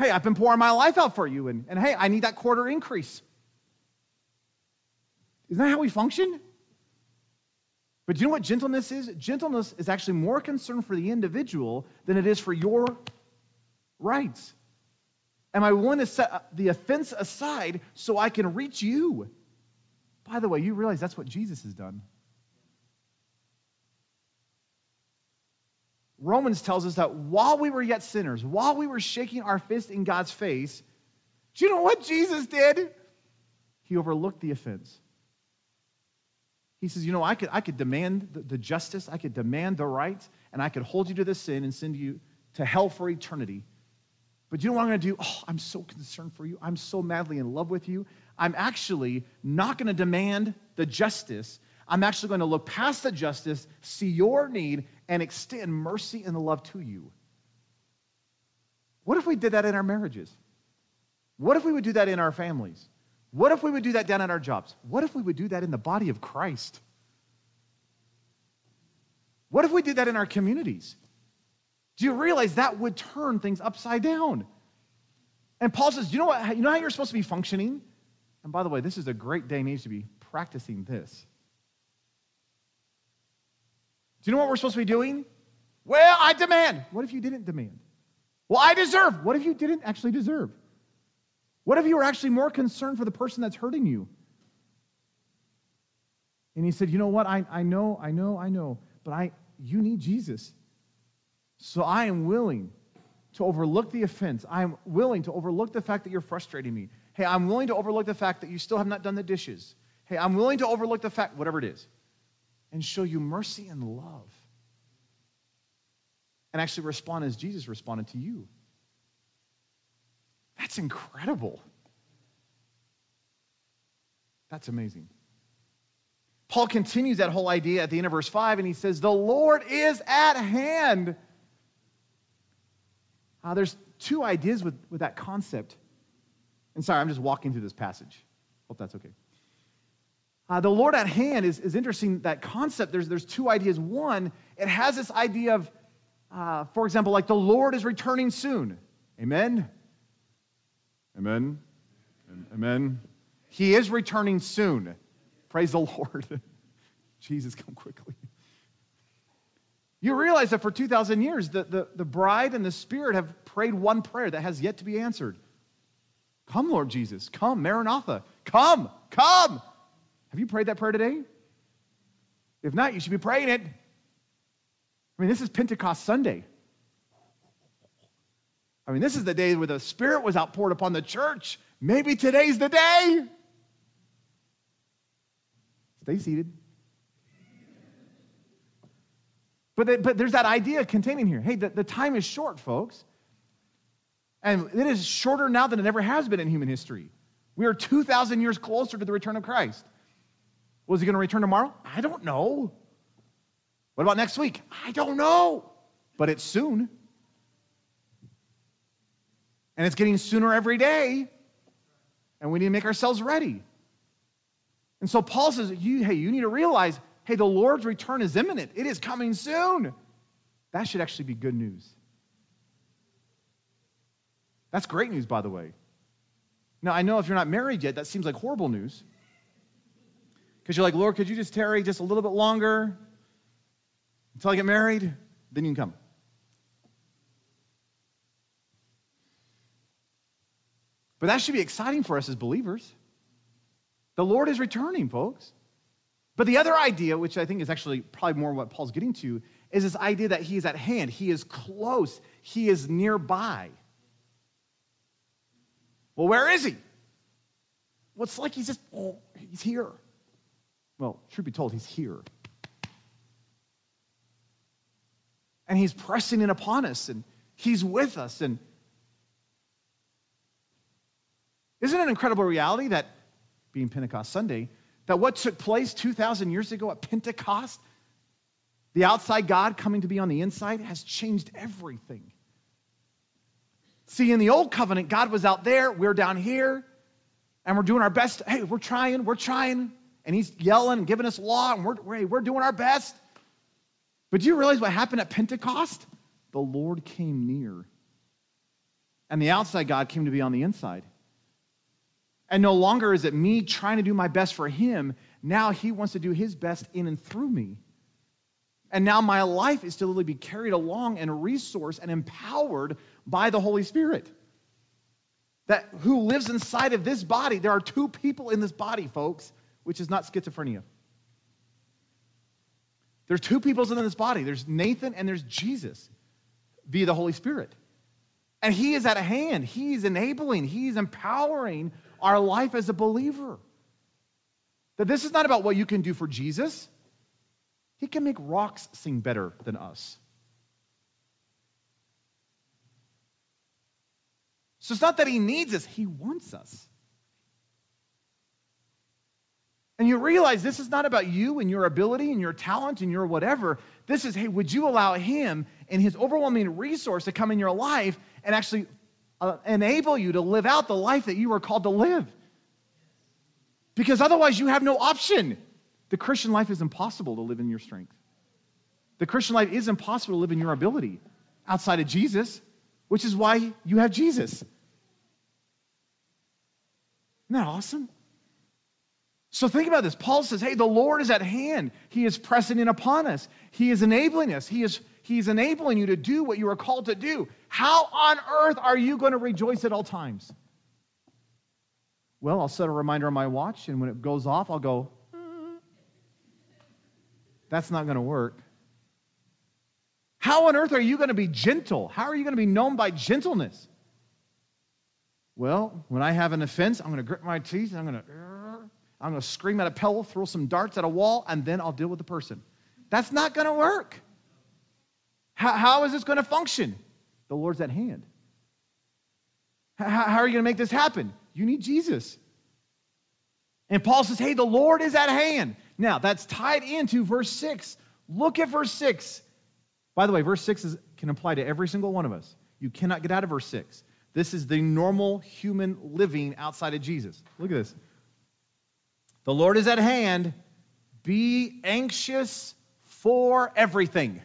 Hey, I've been pouring my life out for you, and, and hey, I need that quarter increase. Isn't that how we function? But do you know what gentleness is? Gentleness is actually more concerned for the individual than it is for your rights. Am I willing to set the offense aside so I can reach you? By the way, you realize that's what Jesus has done. Romans tells us that while we were yet sinners, while we were shaking our fist in God's face, do you know what Jesus did? He overlooked the offense. He says, you know, I could I could demand the, the justice, I could demand the rights, and I could hold you to the sin and send you to hell for eternity. But you know what I'm going to do? Oh, I'm so concerned for you. I'm so madly in love with you. I'm actually not going to demand the justice. I'm actually going to look past the justice, see your need, and extend mercy and love to you. What if we did that in our marriages? What if we would do that in our families? What if we would do that down at our jobs? What if we would do that in the body of Christ? What if we did that in our communities? Do you realize that would turn things upside down? And Paul says, you know what? You know how you're supposed to be functioning? And by the way, this is a great day and age to be practicing this. Do you know what we're supposed to be doing? Well, I demand. What if you didn't demand? Well, I deserve. What if you didn't actually deserve? What if you were actually more concerned for the person that's hurting you? And he said, you know what? I, I know, I know, I know, but I you need Jesus. So I am willing to overlook the offense. I am willing to overlook the fact that you're frustrating me. Hey, I'm willing to overlook the fact that you still have not done the dishes. Hey, I'm willing to overlook the fact, whatever it is, and show you mercy and love. And actually respond as Jesus responded to you. That's incredible. That's amazing. Paul continues that whole idea at the end of verse five, and he says, the Lord is at hand. Uh, there's two ideas with, with that concept. And sorry, I'm just walking through this passage. Hope that's okay. Uh, the Lord at hand is, is interesting, that concept. There's, there's two ideas. One, it has this idea of, uh, for example, like the Lord is returning soon. Amen? Amen? Amen? He is returning soon. Praise the Lord. Jesus, come quickly. You realize that for two thousand years, the, the, the bride and the Spirit have prayed one prayer that has yet to be answered. Come, Lord Jesus. Come, Maranatha. Come, come. Have you prayed that prayer today? If not, you should be praying it. I mean, this is Pentecost Sunday. I mean, this is the day where the Spirit was outpoured upon the church. Maybe today's the day. Stay seated. But, the, but there's that idea containing here. Hey, the, the time is short, folks. And it is shorter now than it ever has been in human history. We are two thousand years closer to the return of Christ. Was he going to return tomorrow? I don't know. What about next week? I don't know. But it's soon. And it's getting sooner every day. And we need to make ourselves ready. And so Paul says, you, hey, you need to realize, hey, the Lord's return is imminent. It is coming soon. That should actually be good news. That's great news, by the way. Now, I know if you're not married yet, that seems like horrible news. Because you're like, Lord, could you just tarry just a little bit longer until I get married? Then you can come. But that should be exciting for us as believers. The Lord is returning, folks. But the other idea, which I think is actually probably more what Paul's getting to, is this idea that he is at hand. He is close. He is nearby. Well, where is he? Well, it's like he's just, oh, he's here. Well, truth be told, he's here. And he's pressing in upon us, and he's with us. And isn't it an incredible reality that, being Pentecost Sunday, that what took place two thousand years ago at Pentecost, the outside God coming to be on the inside, has changed everything. See, in the old covenant, God was out there, we're down here, and we're doing our best. Hey, we're trying, we're trying, and he's yelling and giving us law, and we're, we're doing our best. But do you realize what happened at Pentecost? The Lord came near, and the outside God came to be on the inside. And no longer is it me trying to do my best for him. Now he wants to do his best in and through me. And now my life is to literally be carried along and resourced and empowered by the Holy Spirit. That who lives inside of this body, there are two people in this body, folks, which is not schizophrenia. There's two people in this body. There's Nathan and there's Jesus via the Holy Spirit. And he is at hand. He's enabling. He's empowering our life as a believer. That this is not about what you can do for Jesus. He can make rocks sing better than us. So it's not that he needs us, he wants us. And you realize this is not about you and your ability and your talent and your whatever. This is, hey, would you allow him and his overwhelming resource to come in your life and actually Uh, enable you to live out the life that you were called to live? Because otherwise you have no option. The Christian life is impossible to live in your strength. The Christian life is impossible to live in your ability outside of Jesus, which is why you have Jesus. Isn't that awesome? So think about this. Paul says, hey, the Lord is at hand. He is pressing in upon us. He is enabling us. He is He's enabling you to do what you are called to do. How on earth are you going to rejoice at all times? Well, I'll set a reminder on my watch, and when it goes off, I'll go, mm. That's not going to work. How on earth are you going to be gentle? How are you going to be known by gentleness? Well, when I have an offense, I'm going to grit my teeth and I'm going to, I'm going to scream at a pillow, throw some darts at a wall, and then I'll deal with the person. That's not going to work. How, how is this going to function? The Lord's at hand. How, how are you going to make this happen? You need Jesus. And Paul says, hey, the Lord is at hand. Now, that's tied into verse six. Look at verse six. By the way, verse six is, can apply to every single one of us. You cannot get out of verse six. This is the normal human living outside of Jesus. Look at this. The Lord is at hand. Be anxious for everything.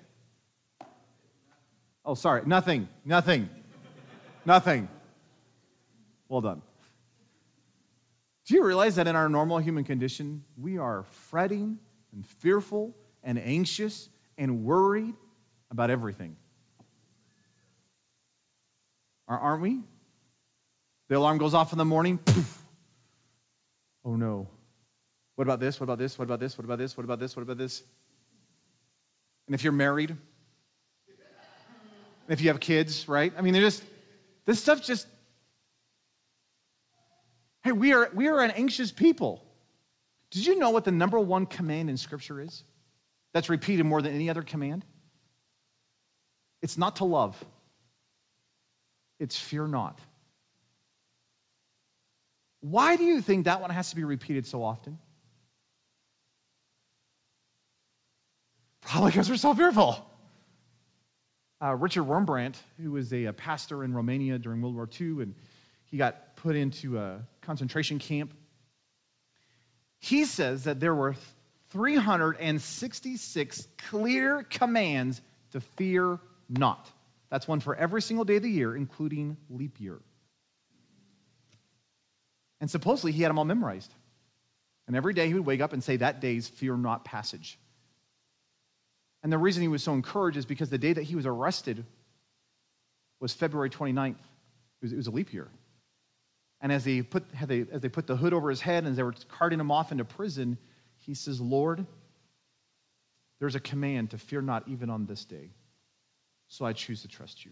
Oh, sorry. Nothing. Nothing. Nothing. Well done. Do you realize that in our normal human condition, we are fretting and fearful and anxious and worried about everything? Aren't we? The alarm goes off in the morning. Poof. Oh no. What about this? What about this? What about this? What about this? What about this? What about this? And if you're married, and if you have kids, right? I mean, they're just, this stuff just, hey, we are, we are an anxious people. Did you know what the number one command in Scripture is? That's repeated more than any other command? It's not to love. It's fear not. Why do you think that one has to be repeated so often? Probably because we're so fearful. Uh, Richard Wurmbrand, who was a, a pastor in Romania during World War Two, and he got put into a concentration camp. He says that there were three hundred sixty-six clear commands to fear not. That's one for every single day of the year, including leap year. And supposedly he had them all memorized. And every day he would wake up and say that day's fear not passage. And the reason he was so encouraged is because the day that he was arrested was February twenty-ninth. It was, it was a leap year. And as they, put, as, they, as they put the hood over his head and they were carting him off into prison, he says, Lord, there's a command to fear not even on this day. So I choose to trust you.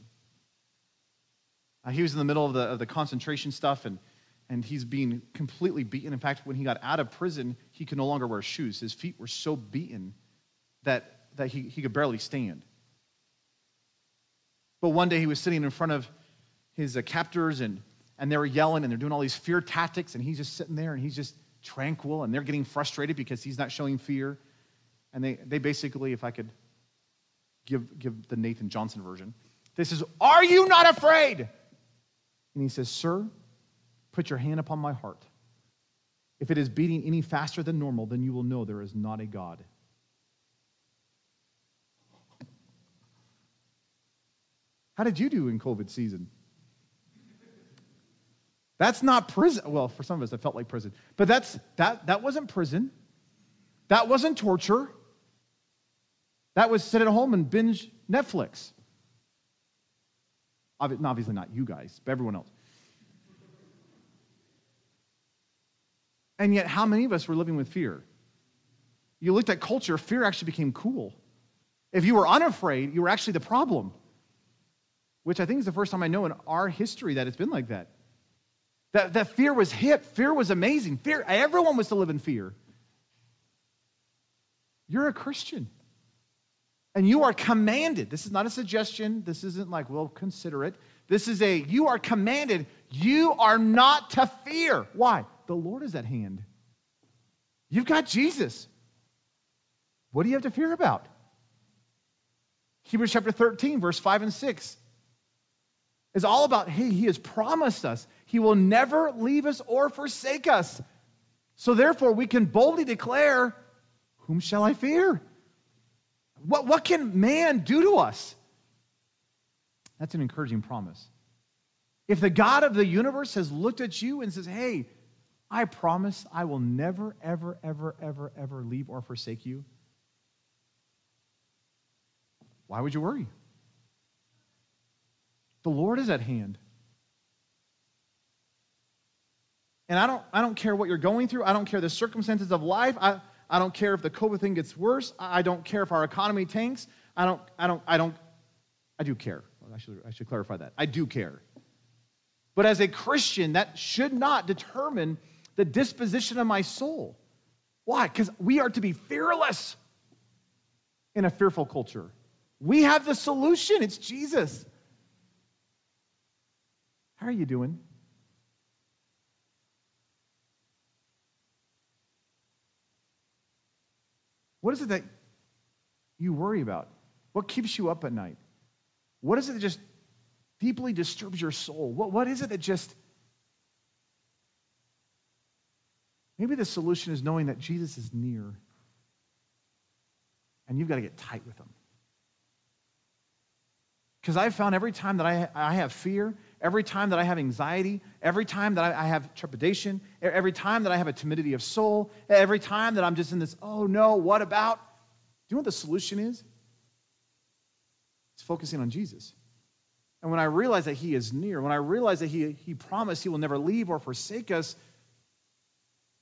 Uh, he was in the middle of the, of the concentration stuff, and, and he's being completely beaten. In fact, when he got out of prison, he could no longer wear shoes. His feet were so beaten that, that he, he could barely stand. But one day he was sitting in front of his uh, captors, and, and they were yelling, and they're doing all these fear tactics, and he's just sitting there, and he's just tranquil, and they're getting frustrated because he's not showing fear. And they, they basically, if I could... Give, give the Nathan Johnson version. This is, are you not afraid? And he says, sir, put your hand upon my heart. If it is beating any faster than normal, then you will know there is not a God. How did you do in COVID season? That's not prison. Well, for some of us, it felt like prison. But that's that that wasn't prison. That wasn't torture. That was sit at home and binge Netflix. Obviously not you guys, but everyone else. And yet, how many of us were living with fear? You looked at culture, fear actually became cool. If you were unafraid, you were actually the problem. Which I think is the first time I know in our history that it's been like that. That, that fear was hip, fear was amazing. Fear, everyone was to live in fear. You're a Christian. And you are commanded. This is not a suggestion. This isn't like, well, consider it. This is a, you are commanded. You are not to fear. Why? The Lord is at hand. You've got Jesus. What do you have to fear about? Hebrews chapter thirteen, verse five and six. Is all about, hey, he has promised us. He will never leave us or forsake us. So therefore, we can boldly declare, whom shall I fear? What, what can man do to us? That's an encouraging promise. If the God of the universe has looked at you and says, hey, I promise I will never, ever, ever, ever, ever leave or forsake you, why would you worry? The Lord is at hand. And I don't, I don't care what you're going through. I don't care the circumstances of life. I, I don't care if the COVID thing gets worse. I don't care if our economy tanks. I don't, I don't, I don't, I do care. I should, I should clarify that. I do care. But as a Christian, that should not determine the disposition of my soul. Why? Because we are to be fearless in a fearful culture. We have the solution. It's Jesus. How are you doing? What is it that you worry about? What keeps you up at night? What is it that just deeply disturbs your soul? What, what is it that just... Maybe the solution is knowing that Jesus is near and you've got to get tight with him. Because I've found every time that I, I have fear, every time that I have anxiety, every time that I, I have trepidation, every time that I have a timidity of soul, every time that I'm just in this, oh no, what about? Do you know what the solution is? It's focusing on Jesus. And when I realize that he is near, when I realize that he, he promised he will never leave or forsake us,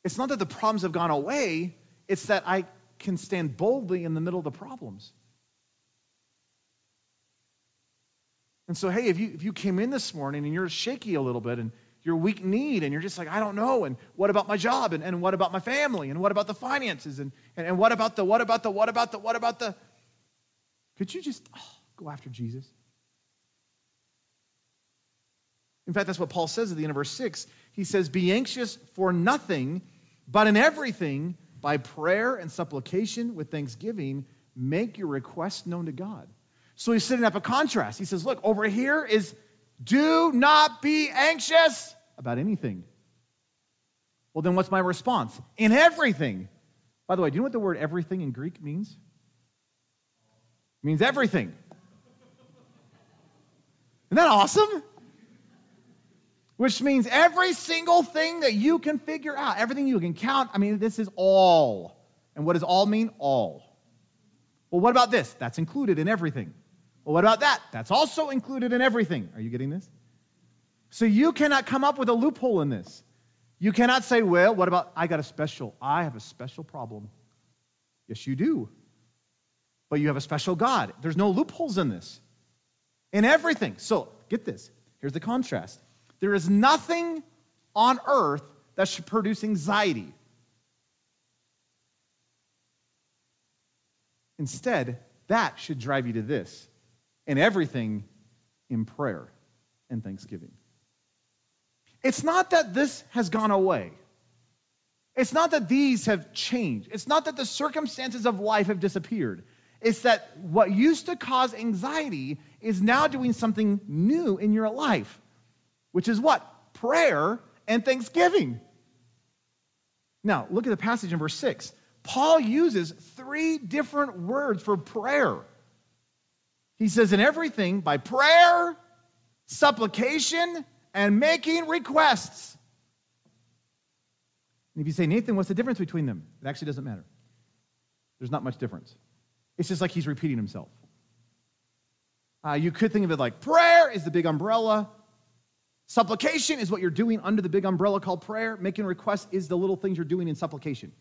it's not that the problems have gone away, it's that I can stand boldly in the middle of the problems. And so, hey, if you if you came in this morning and you're shaky a little bit and you're weak-kneed and you're just like, I don't know, and what about my job, and, and what about my family, and what about the finances, and, and, and what about the, what about the, what about the, what about the, could you just oh, go after Jesus? In fact, that's what Paul says at the end of verse six. He says, be anxious for nothing, but in everything, by prayer and supplication with thanksgiving, make your requests known to God. So he's setting up a contrast. He says, look, over here is do not be anxious about anything. Well, then what's my response? In everything. By the way, do you know what the word everything in Greek means? It means everything. Isn't that awesome? Which means every single thing that you can figure out, everything you can count. I mean, this is all. And what does all mean? All. Well, what about this? That's included in everything. Well, what about that? That's also included in everything. Are you getting this? So you cannot come up with a loophole in this. You cannot say, well, what about, I got a special, I have a special problem. Yes, you do. But you have a special God. There's no loopholes in this. In everything. So get this. Here's the contrast. There is nothing on earth that should produce anxiety. Instead, that should drive you to this, and everything in prayer and thanksgiving. It's not that this has gone away. It's not that these have changed. It's not that the circumstances of life have disappeared. It's that what used to cause anxiety is now doing something new in your life. Which is what? Prayer and thanksgiving. Now, look at the passage in verse six. Paul uses three different words for prayer. He says, in everything, by prayer, supplication, and making requests. And if you say, Nathan, what's the difference between them? It actually doesn't matter. There's not much difference. It's just like he's repeating himself. Uh, you could think of it like prayer is the big umbrella. Supplication is what you're doing under the big umbrella called prayer. Making requests is the little things you're doing in supplication.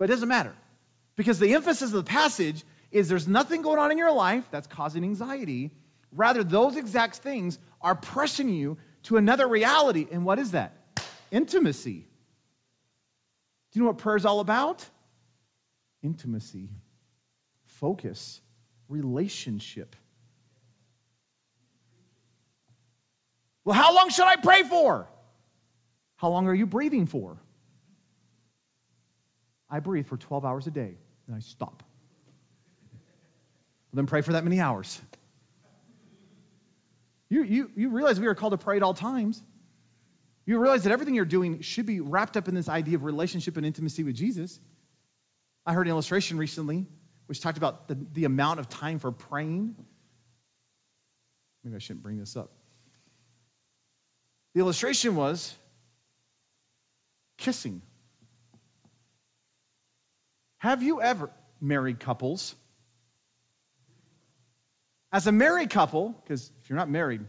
But it doesn't matter, because the emphasis of the passage is there's nothing going on in your life that's causing anxiety. Rather, those exact things are pressing you to another reality. And what is that? Intimacy. Do you know what prayer is all about? Intimacy, focus, relationship. Well, how long should I pray for? How long are you breathing for? I breathe for twelve hours a day, and I stop. Well, then pray for that many hours. You, you, you realize we are called to pray at all times. You realize that everything you're doing should be wrapped up in this idea of relationship and intimacy with Jesus. I heard an illustration recently which talked about the, the amount of time for praying. Maybe I shouldn't bring this up. The illustration was kissing. Have you ever, married couples, as a married couple, because if you're not married,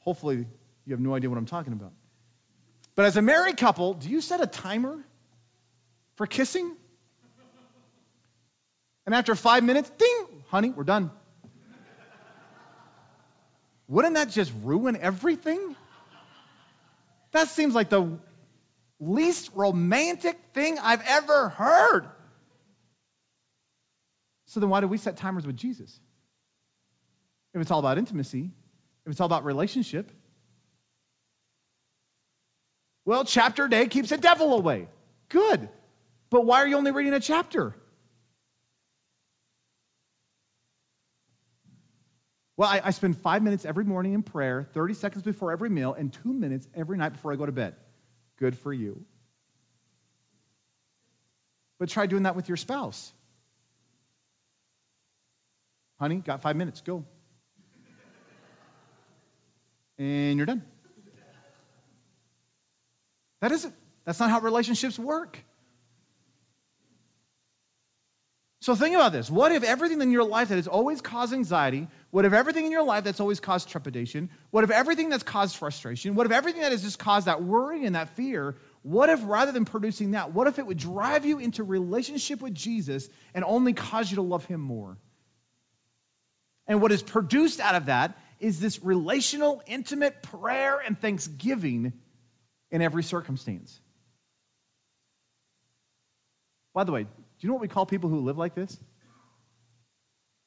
hopefully you have no idea what I'm talking about. But as a married couple, do you set a timer for kissing? And after five minutes, ding, honey, we're done. Wouldn't that just ruin everything? That seems like the least romantic thing I've ever heard. So then why do we set timers with Jesus? If it's all about intimacy, if it's all about relationship. Well, chapter a day keeps the devil away. Good. But why are you only reading a chapter? Well, I, I spend five minutes every morning in prayer, thirty seconds before every meal, and two minutes every night before I go to bed. Good for you. But try doing that with your spouse. Honey, got five minutes, go. And you're done. That isn't, that's not how relationships work. So think about this. What if everything in your life that has always caused anxiety, what if everything in your life that's always caused trepidation, what if everything that's caused frustration, what if everything that has just caused that worry and that fear, what if rather than producing that, what if it would drive you into relationship with Jesus and only cause you to love him more? And what is produced out of that is this relational, intimate prayer and thanksgiving in every circumstance. By the way, do you know what we call people who live like this?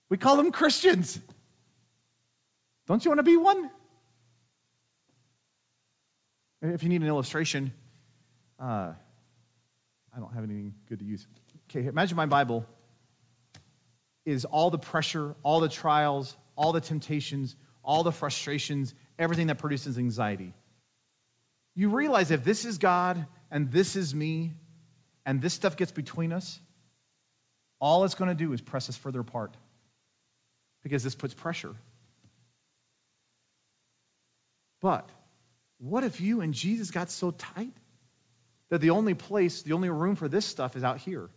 We call them Christians. Don't you want to be one? If you need an illustration, uh, I don't have anything good to use. Okay, imagine my Bible is all the pressure, all the trials, all the temptations, all the frustrations, everything that produces anxiety. You realize if this is God and this is me and this stuff gets between us, all it's going to do is press us further apart because this puts pressure. But what if you and Jesus got so tight that the only place, the only room for this stuff is out here?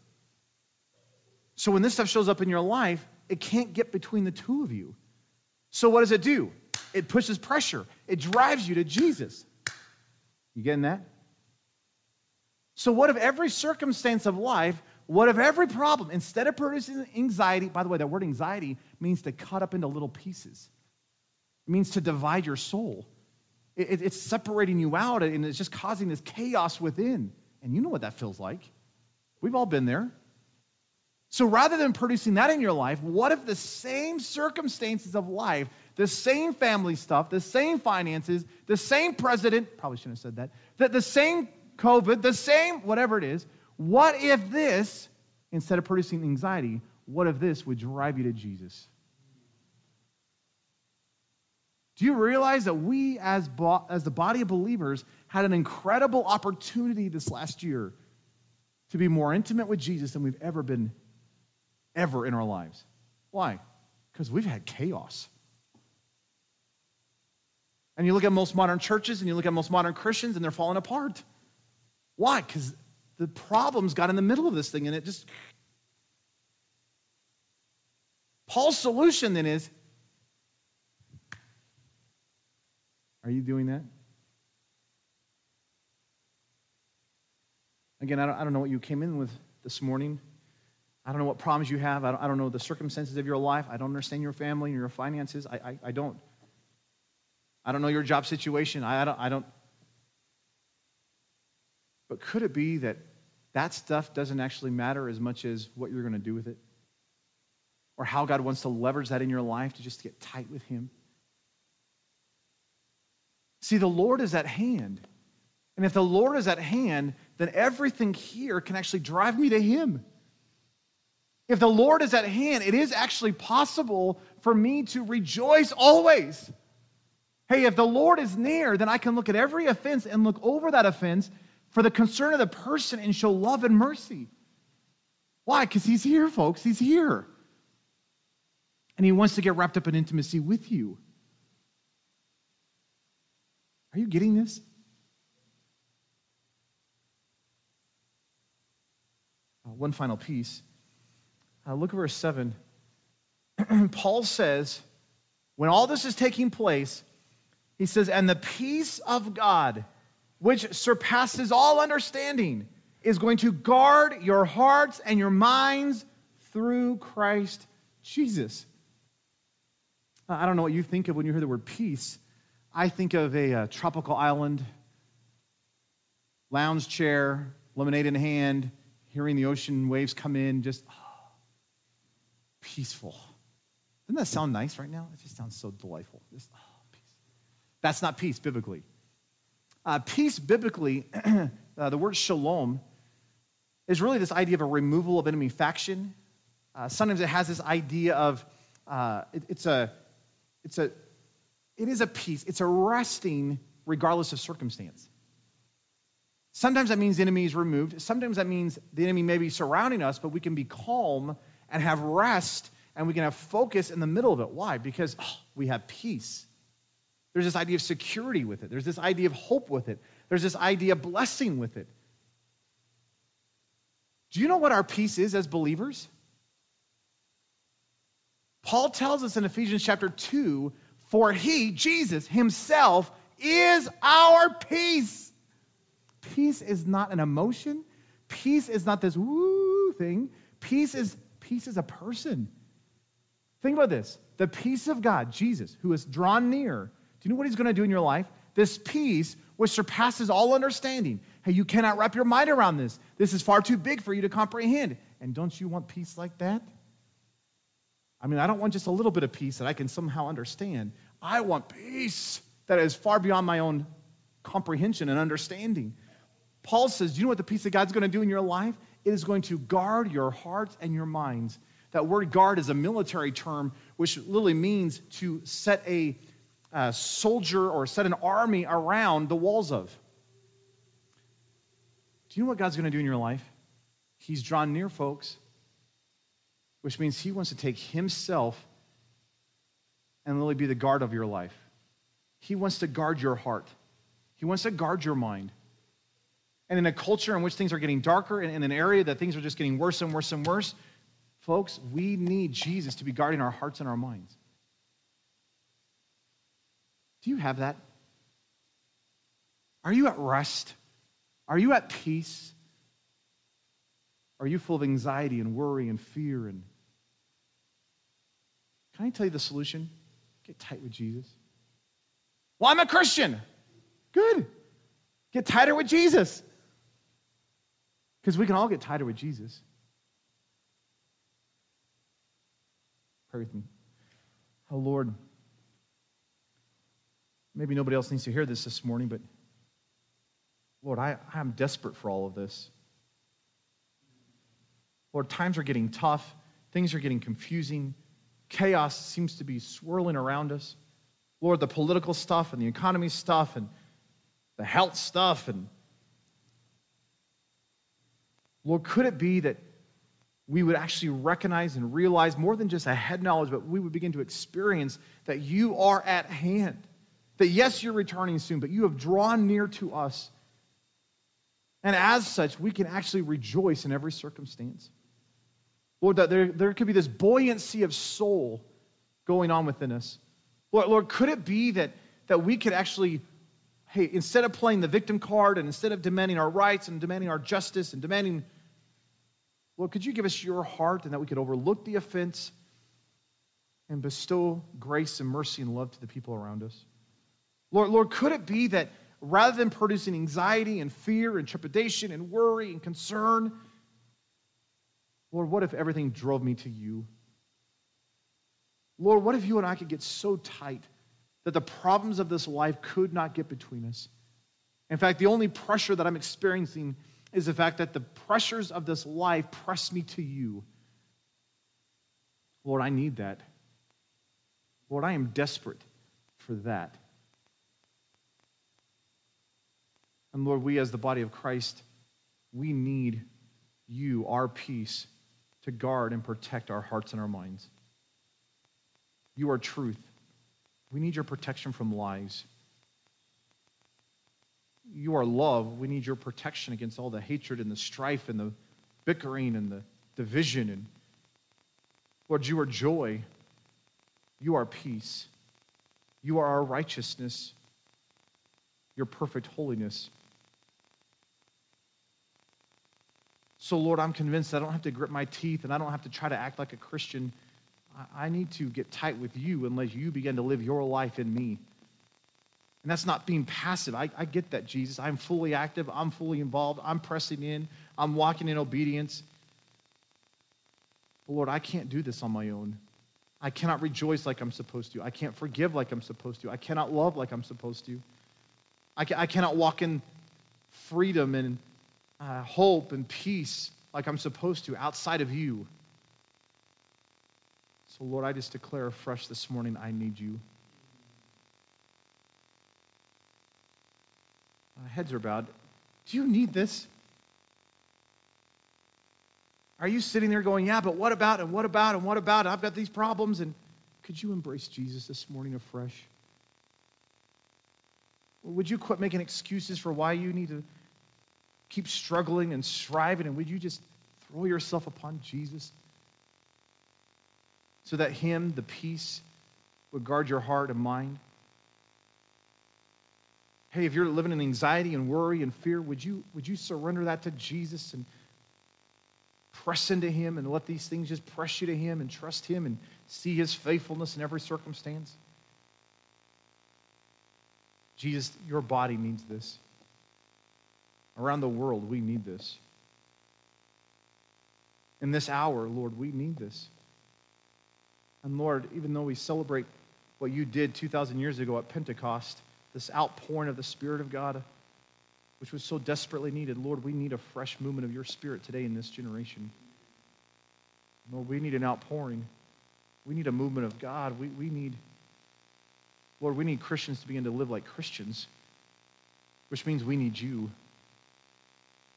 So when this stuff shows up in your life, it can't get between the two of you. So what does it do? It pushes pressure. It drives you to Jesus. You getting that? So what if every circumstance of life, what if every problem, instead of producing anxiety, by the way, that word anxiety means to cut up into little pieces. It means to divide your soul. It, it, it's separating you out, and it's just causing this chaos within. And you know what that feels like. We've all been there. So rather than producing that in your life, what if the same circumstances of life, the same family stuff, the same finances, the same president, probably shouldn't have said that, the, the same COVID, the same whatever it is, what if this, instead of producing anxiety, what if this would drive you to Jesus? Do you realize that we as, bo- as the body of believers had an incredible opportunity this last year to be more intimate with Jesus than we've ever been ever in our lives. Why? Because we've had chaos. And you look at most modern churches and you look at most modern Christians and they're falling apart. Why? Because the problems got in the middle of this thing and it just... Paul's solution then is, are you doing that? Again, I don't, I don't know what you came in with this morning. I don't know what problems you have. I don't, I don't know the circumstances of your life. I don't understand your family and your finances. I, I, I don't. I don't know your job situation. I, I, don't, I don't. But could it be that that stuff doesn't actually matter as much as what you're going to do with it? Or how God wants to leverage that in your life to just get tight with him? See, the Lord is at hand. And if the Lord is at hand, then everything here can actually drive me to him. If the Lord is at hand, it is actually possible for me to rejoice always. Hey, if the Lord is near, then I can look at every offense and look over that offense for the concern of the person and show love and mercy. Why? Because he's here, folks. He's here. And he wants to get wrapped up in intimacy with you. Are you getting this? Uh, one final piece. Uh, look at verse seven. Paul says, when all this is taking place, he says, and the peace of God, which surpasses all understanding, is going to guard your hearts and your minds through Christ Jesus. I don't know what you think of when you hear the word peace. I think of a, a tropical island, lounge chair, lemonade in hand, hearing the ocean waves come in, just oh, peaceful. Doesn't that sound nice right now? It just sounds so delightful. Just, oh, peace. That's not peace biblically. Uh, peace biblically, uh, the word shalom, is really this idea of a removal of enemy faction. Uh, sometimes it has this idea of uh, it, it's a, it's a, it is a peace. It's a resting regardless of circumstance. Sometimes that means the enemy is removed. Sometimes that means the enemy may be surrounding us, but we can be calm and have rest, and we can have focus in the middle of it. Why? Because oh, we have peace. There's this idea of security with it. There's this idea of hope with it. There's this idea of blessing with it. Do you know what our peace is as believers? Paul tells us in Ephesians chapter two, for he, Jesus himself, is our peace. Peace is not an emotion. Peace is not this woo thing. Peace is, peace is a person. Think about this. The peace of God, Jesus, who is drawn near. Do you know what he's going to do in your life? This peace, which surpasses all understanding. Hey, you cannot wrap your mind around this. This is far too big for you to comprehend. And don't you want peace like that? I mean, I don't want just a little bit of peace that I can somehow understand. I want peace that is far beyond my own comprehension and understanding. Paul says, do you know what the peace of God's going to do in your life? It is going to guard your hearts and your minds. That word guard is a military term, which literally means to set a uh, soldier or set an army around the walls of. Do you know what God's going to do in your life? He's drawn near, folks, which means he wants to take himself and literally be the guard of your life. He wants to guard your heart. He wants to guard your mind. And in a culture in which things are getting darker and in an area that things are just getting worse and worse and worse, folks, we need Jesus to be guarding our hearts and our minds. Do you have that? Are you at rest? Are you at peace? Are you full of anxiety and worry and fear? And can I tell you the solution? Get tight with Jesus. Well, I'm a Christian. Good. Get tighter with Jesus. Because we can all get tighter with Jesus. Pray with me. Oh, Lord, maybe nobody else needs to hear this this morning, but Lord, I, I am desperate for all of this. Lord, times are getting tough. Things are getting confusing. Chaos seems to be swirling around us. Lord, the political stuff and the economy stuff and the health stuff. And Lord, could it be that we would actually recognize and realize more than just a head knowledge, but we would begin to experience that you are at hand, that yes, you're returning soon, but you have drawn near to us. And as such, we can actually rejoice in every circumstance. Lord, that there, there could be this buoyancy of soul going on within us. Lord, Lord, could it be that, that we could actually, hey, instead of playing the victim card and instead of demanding our rights and demanding our justice and demanding, Lord, could you give us your heart and that we could overlook the offense and bestow grace and mercy and love to the people around us? Lord, Lord, could it be that rather than producing anxiety and fear and trepidation and worry and concern, Lord, what if everything drove me to you? Lord, what if you and I could get so tight that the problems of this life could not get between us? In fact, the only pressure that I'm experiencing is the fact that the pressures of this life press me to you. Lord, I need that. Lord, I am desperate for that. And Lord, we as the body of Christ, we need you, our peace, to guard and protect our hearts and our minds. You are truth. We need your protection from lies. You are love. We need your protection against all the hatred and the strife and the bickering and the division. And Lord, you are joy. You are peace. You are our righteousness, your perfect holiness, So Lord, I'm convinced I don't have to grit my teeth and I don't have to try to act like a Christian. I need to get tight with you and let you begin to live your life in me. And that's not being passive. I, I get that, Jesus. I'm fully active. I'm fully involved. I'm pressing in. I'm walking in obedience. But Lord, I can't do this on my own. I cannot rejoice like I'm supposed to. I can't forgive like I'm supposed to. I cannot love like I'm supposed to. I, ca- I cannot walk in freedom and uh, hope and peace like I'm supposed to outside of you. So Lord, I just declare afresh this morning, I need you. Our heads are bowed. Do you need this? Are you sitting there going, yeah, but what about, and what about, and what about? I've got these problems. And could you embrace Jesus this morning afresh? Or would you quit making excuses for why you need to keep struggling and striving? And would you just throw yourself upon Jesus so that him, the peace, would guard your heart and mind? Hey, if you're living in anxiety and worry and fear, would you would you surrender that to Jesus and press into him and let these things just press you to him and trust him and see his faithfulness in every circumstance? Jesus, your body needs this. Around the world, we need this. In this hour, Lord, we need this. And Lord, even though we celebrate what you did two thousand years ago at Pentecost, this outpouring of the Spirit of God, which was so desperately needed. Lord, we need a fresh movement of your Spirit today in this generation. Lord, we need an outpouring. We need a movement of God. We, we need, Lord, we need Christians to begin to live like Christians, which means we need you.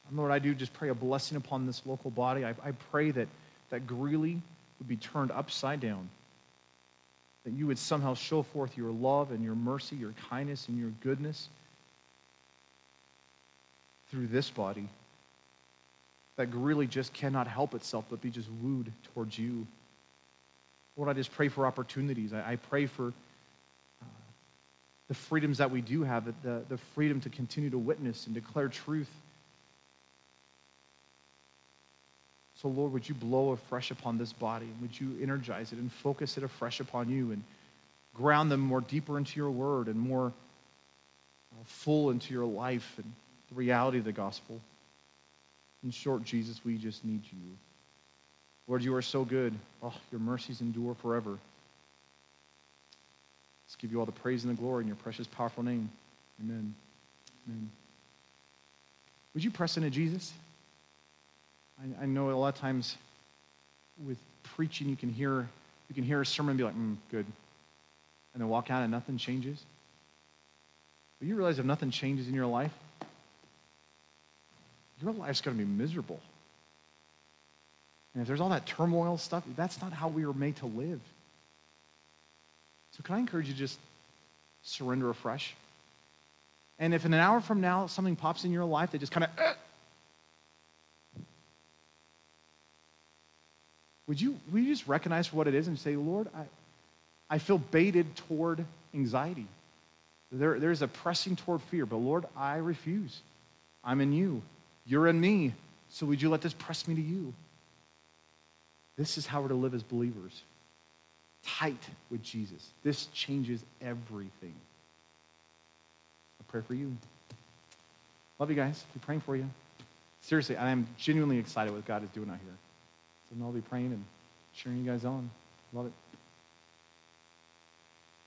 And Lord, I do just pray a blessing upon this local body. I, I pray that, that Greeley would be turned upside down, that you would somehow show forth your love and your mercy, your kindness and your goodness through this body, that really just cannot help itself but be just wooed towards you. Lord, I just pray for opportunities. I, I pray for uh, the freedoms that we do have, the, the freedom to continue to witness and declare truth. So, Lord, would you blow afresh upon this body? And would you energize it and focus it afresh upon you and ground them more deeper into your word and more full into your life and the reality of the gospel? In short, Jesus, we just need you. Lord, you are so good. Oh, your mercies endure forever. Let's give you all the praise and the glory in your precious, powerful name. Amen. Amen. Would you press into Jesus? I know a lot of times with preaching, you can hear you can hear a sermon and be like, mm, good. And then walk out and nothing changes. But you realize if nothing changes in your life, your life's going to be miserable. And if there's all that turmoil stuff, that's not how we were made to live. So can I encourage you to just surrender afresh? And if in an hour from now something pops in your life that just kind of... Uh, Would you, would you just recognize what it is and say, Lord, I, I feel baited toward anxiety. There, there's a pressing toward fear, but Lord, I refuse. I'm in you. You're in me. So would you let this press me to you? This is how we're to live as believers, tight with Jesus. This changes everything. I pray for you. Love you guys. Keep praying for you. Seriously, I am genuinely excited what God is doing out here. And I'll be praying and cheering you guys on. Love it.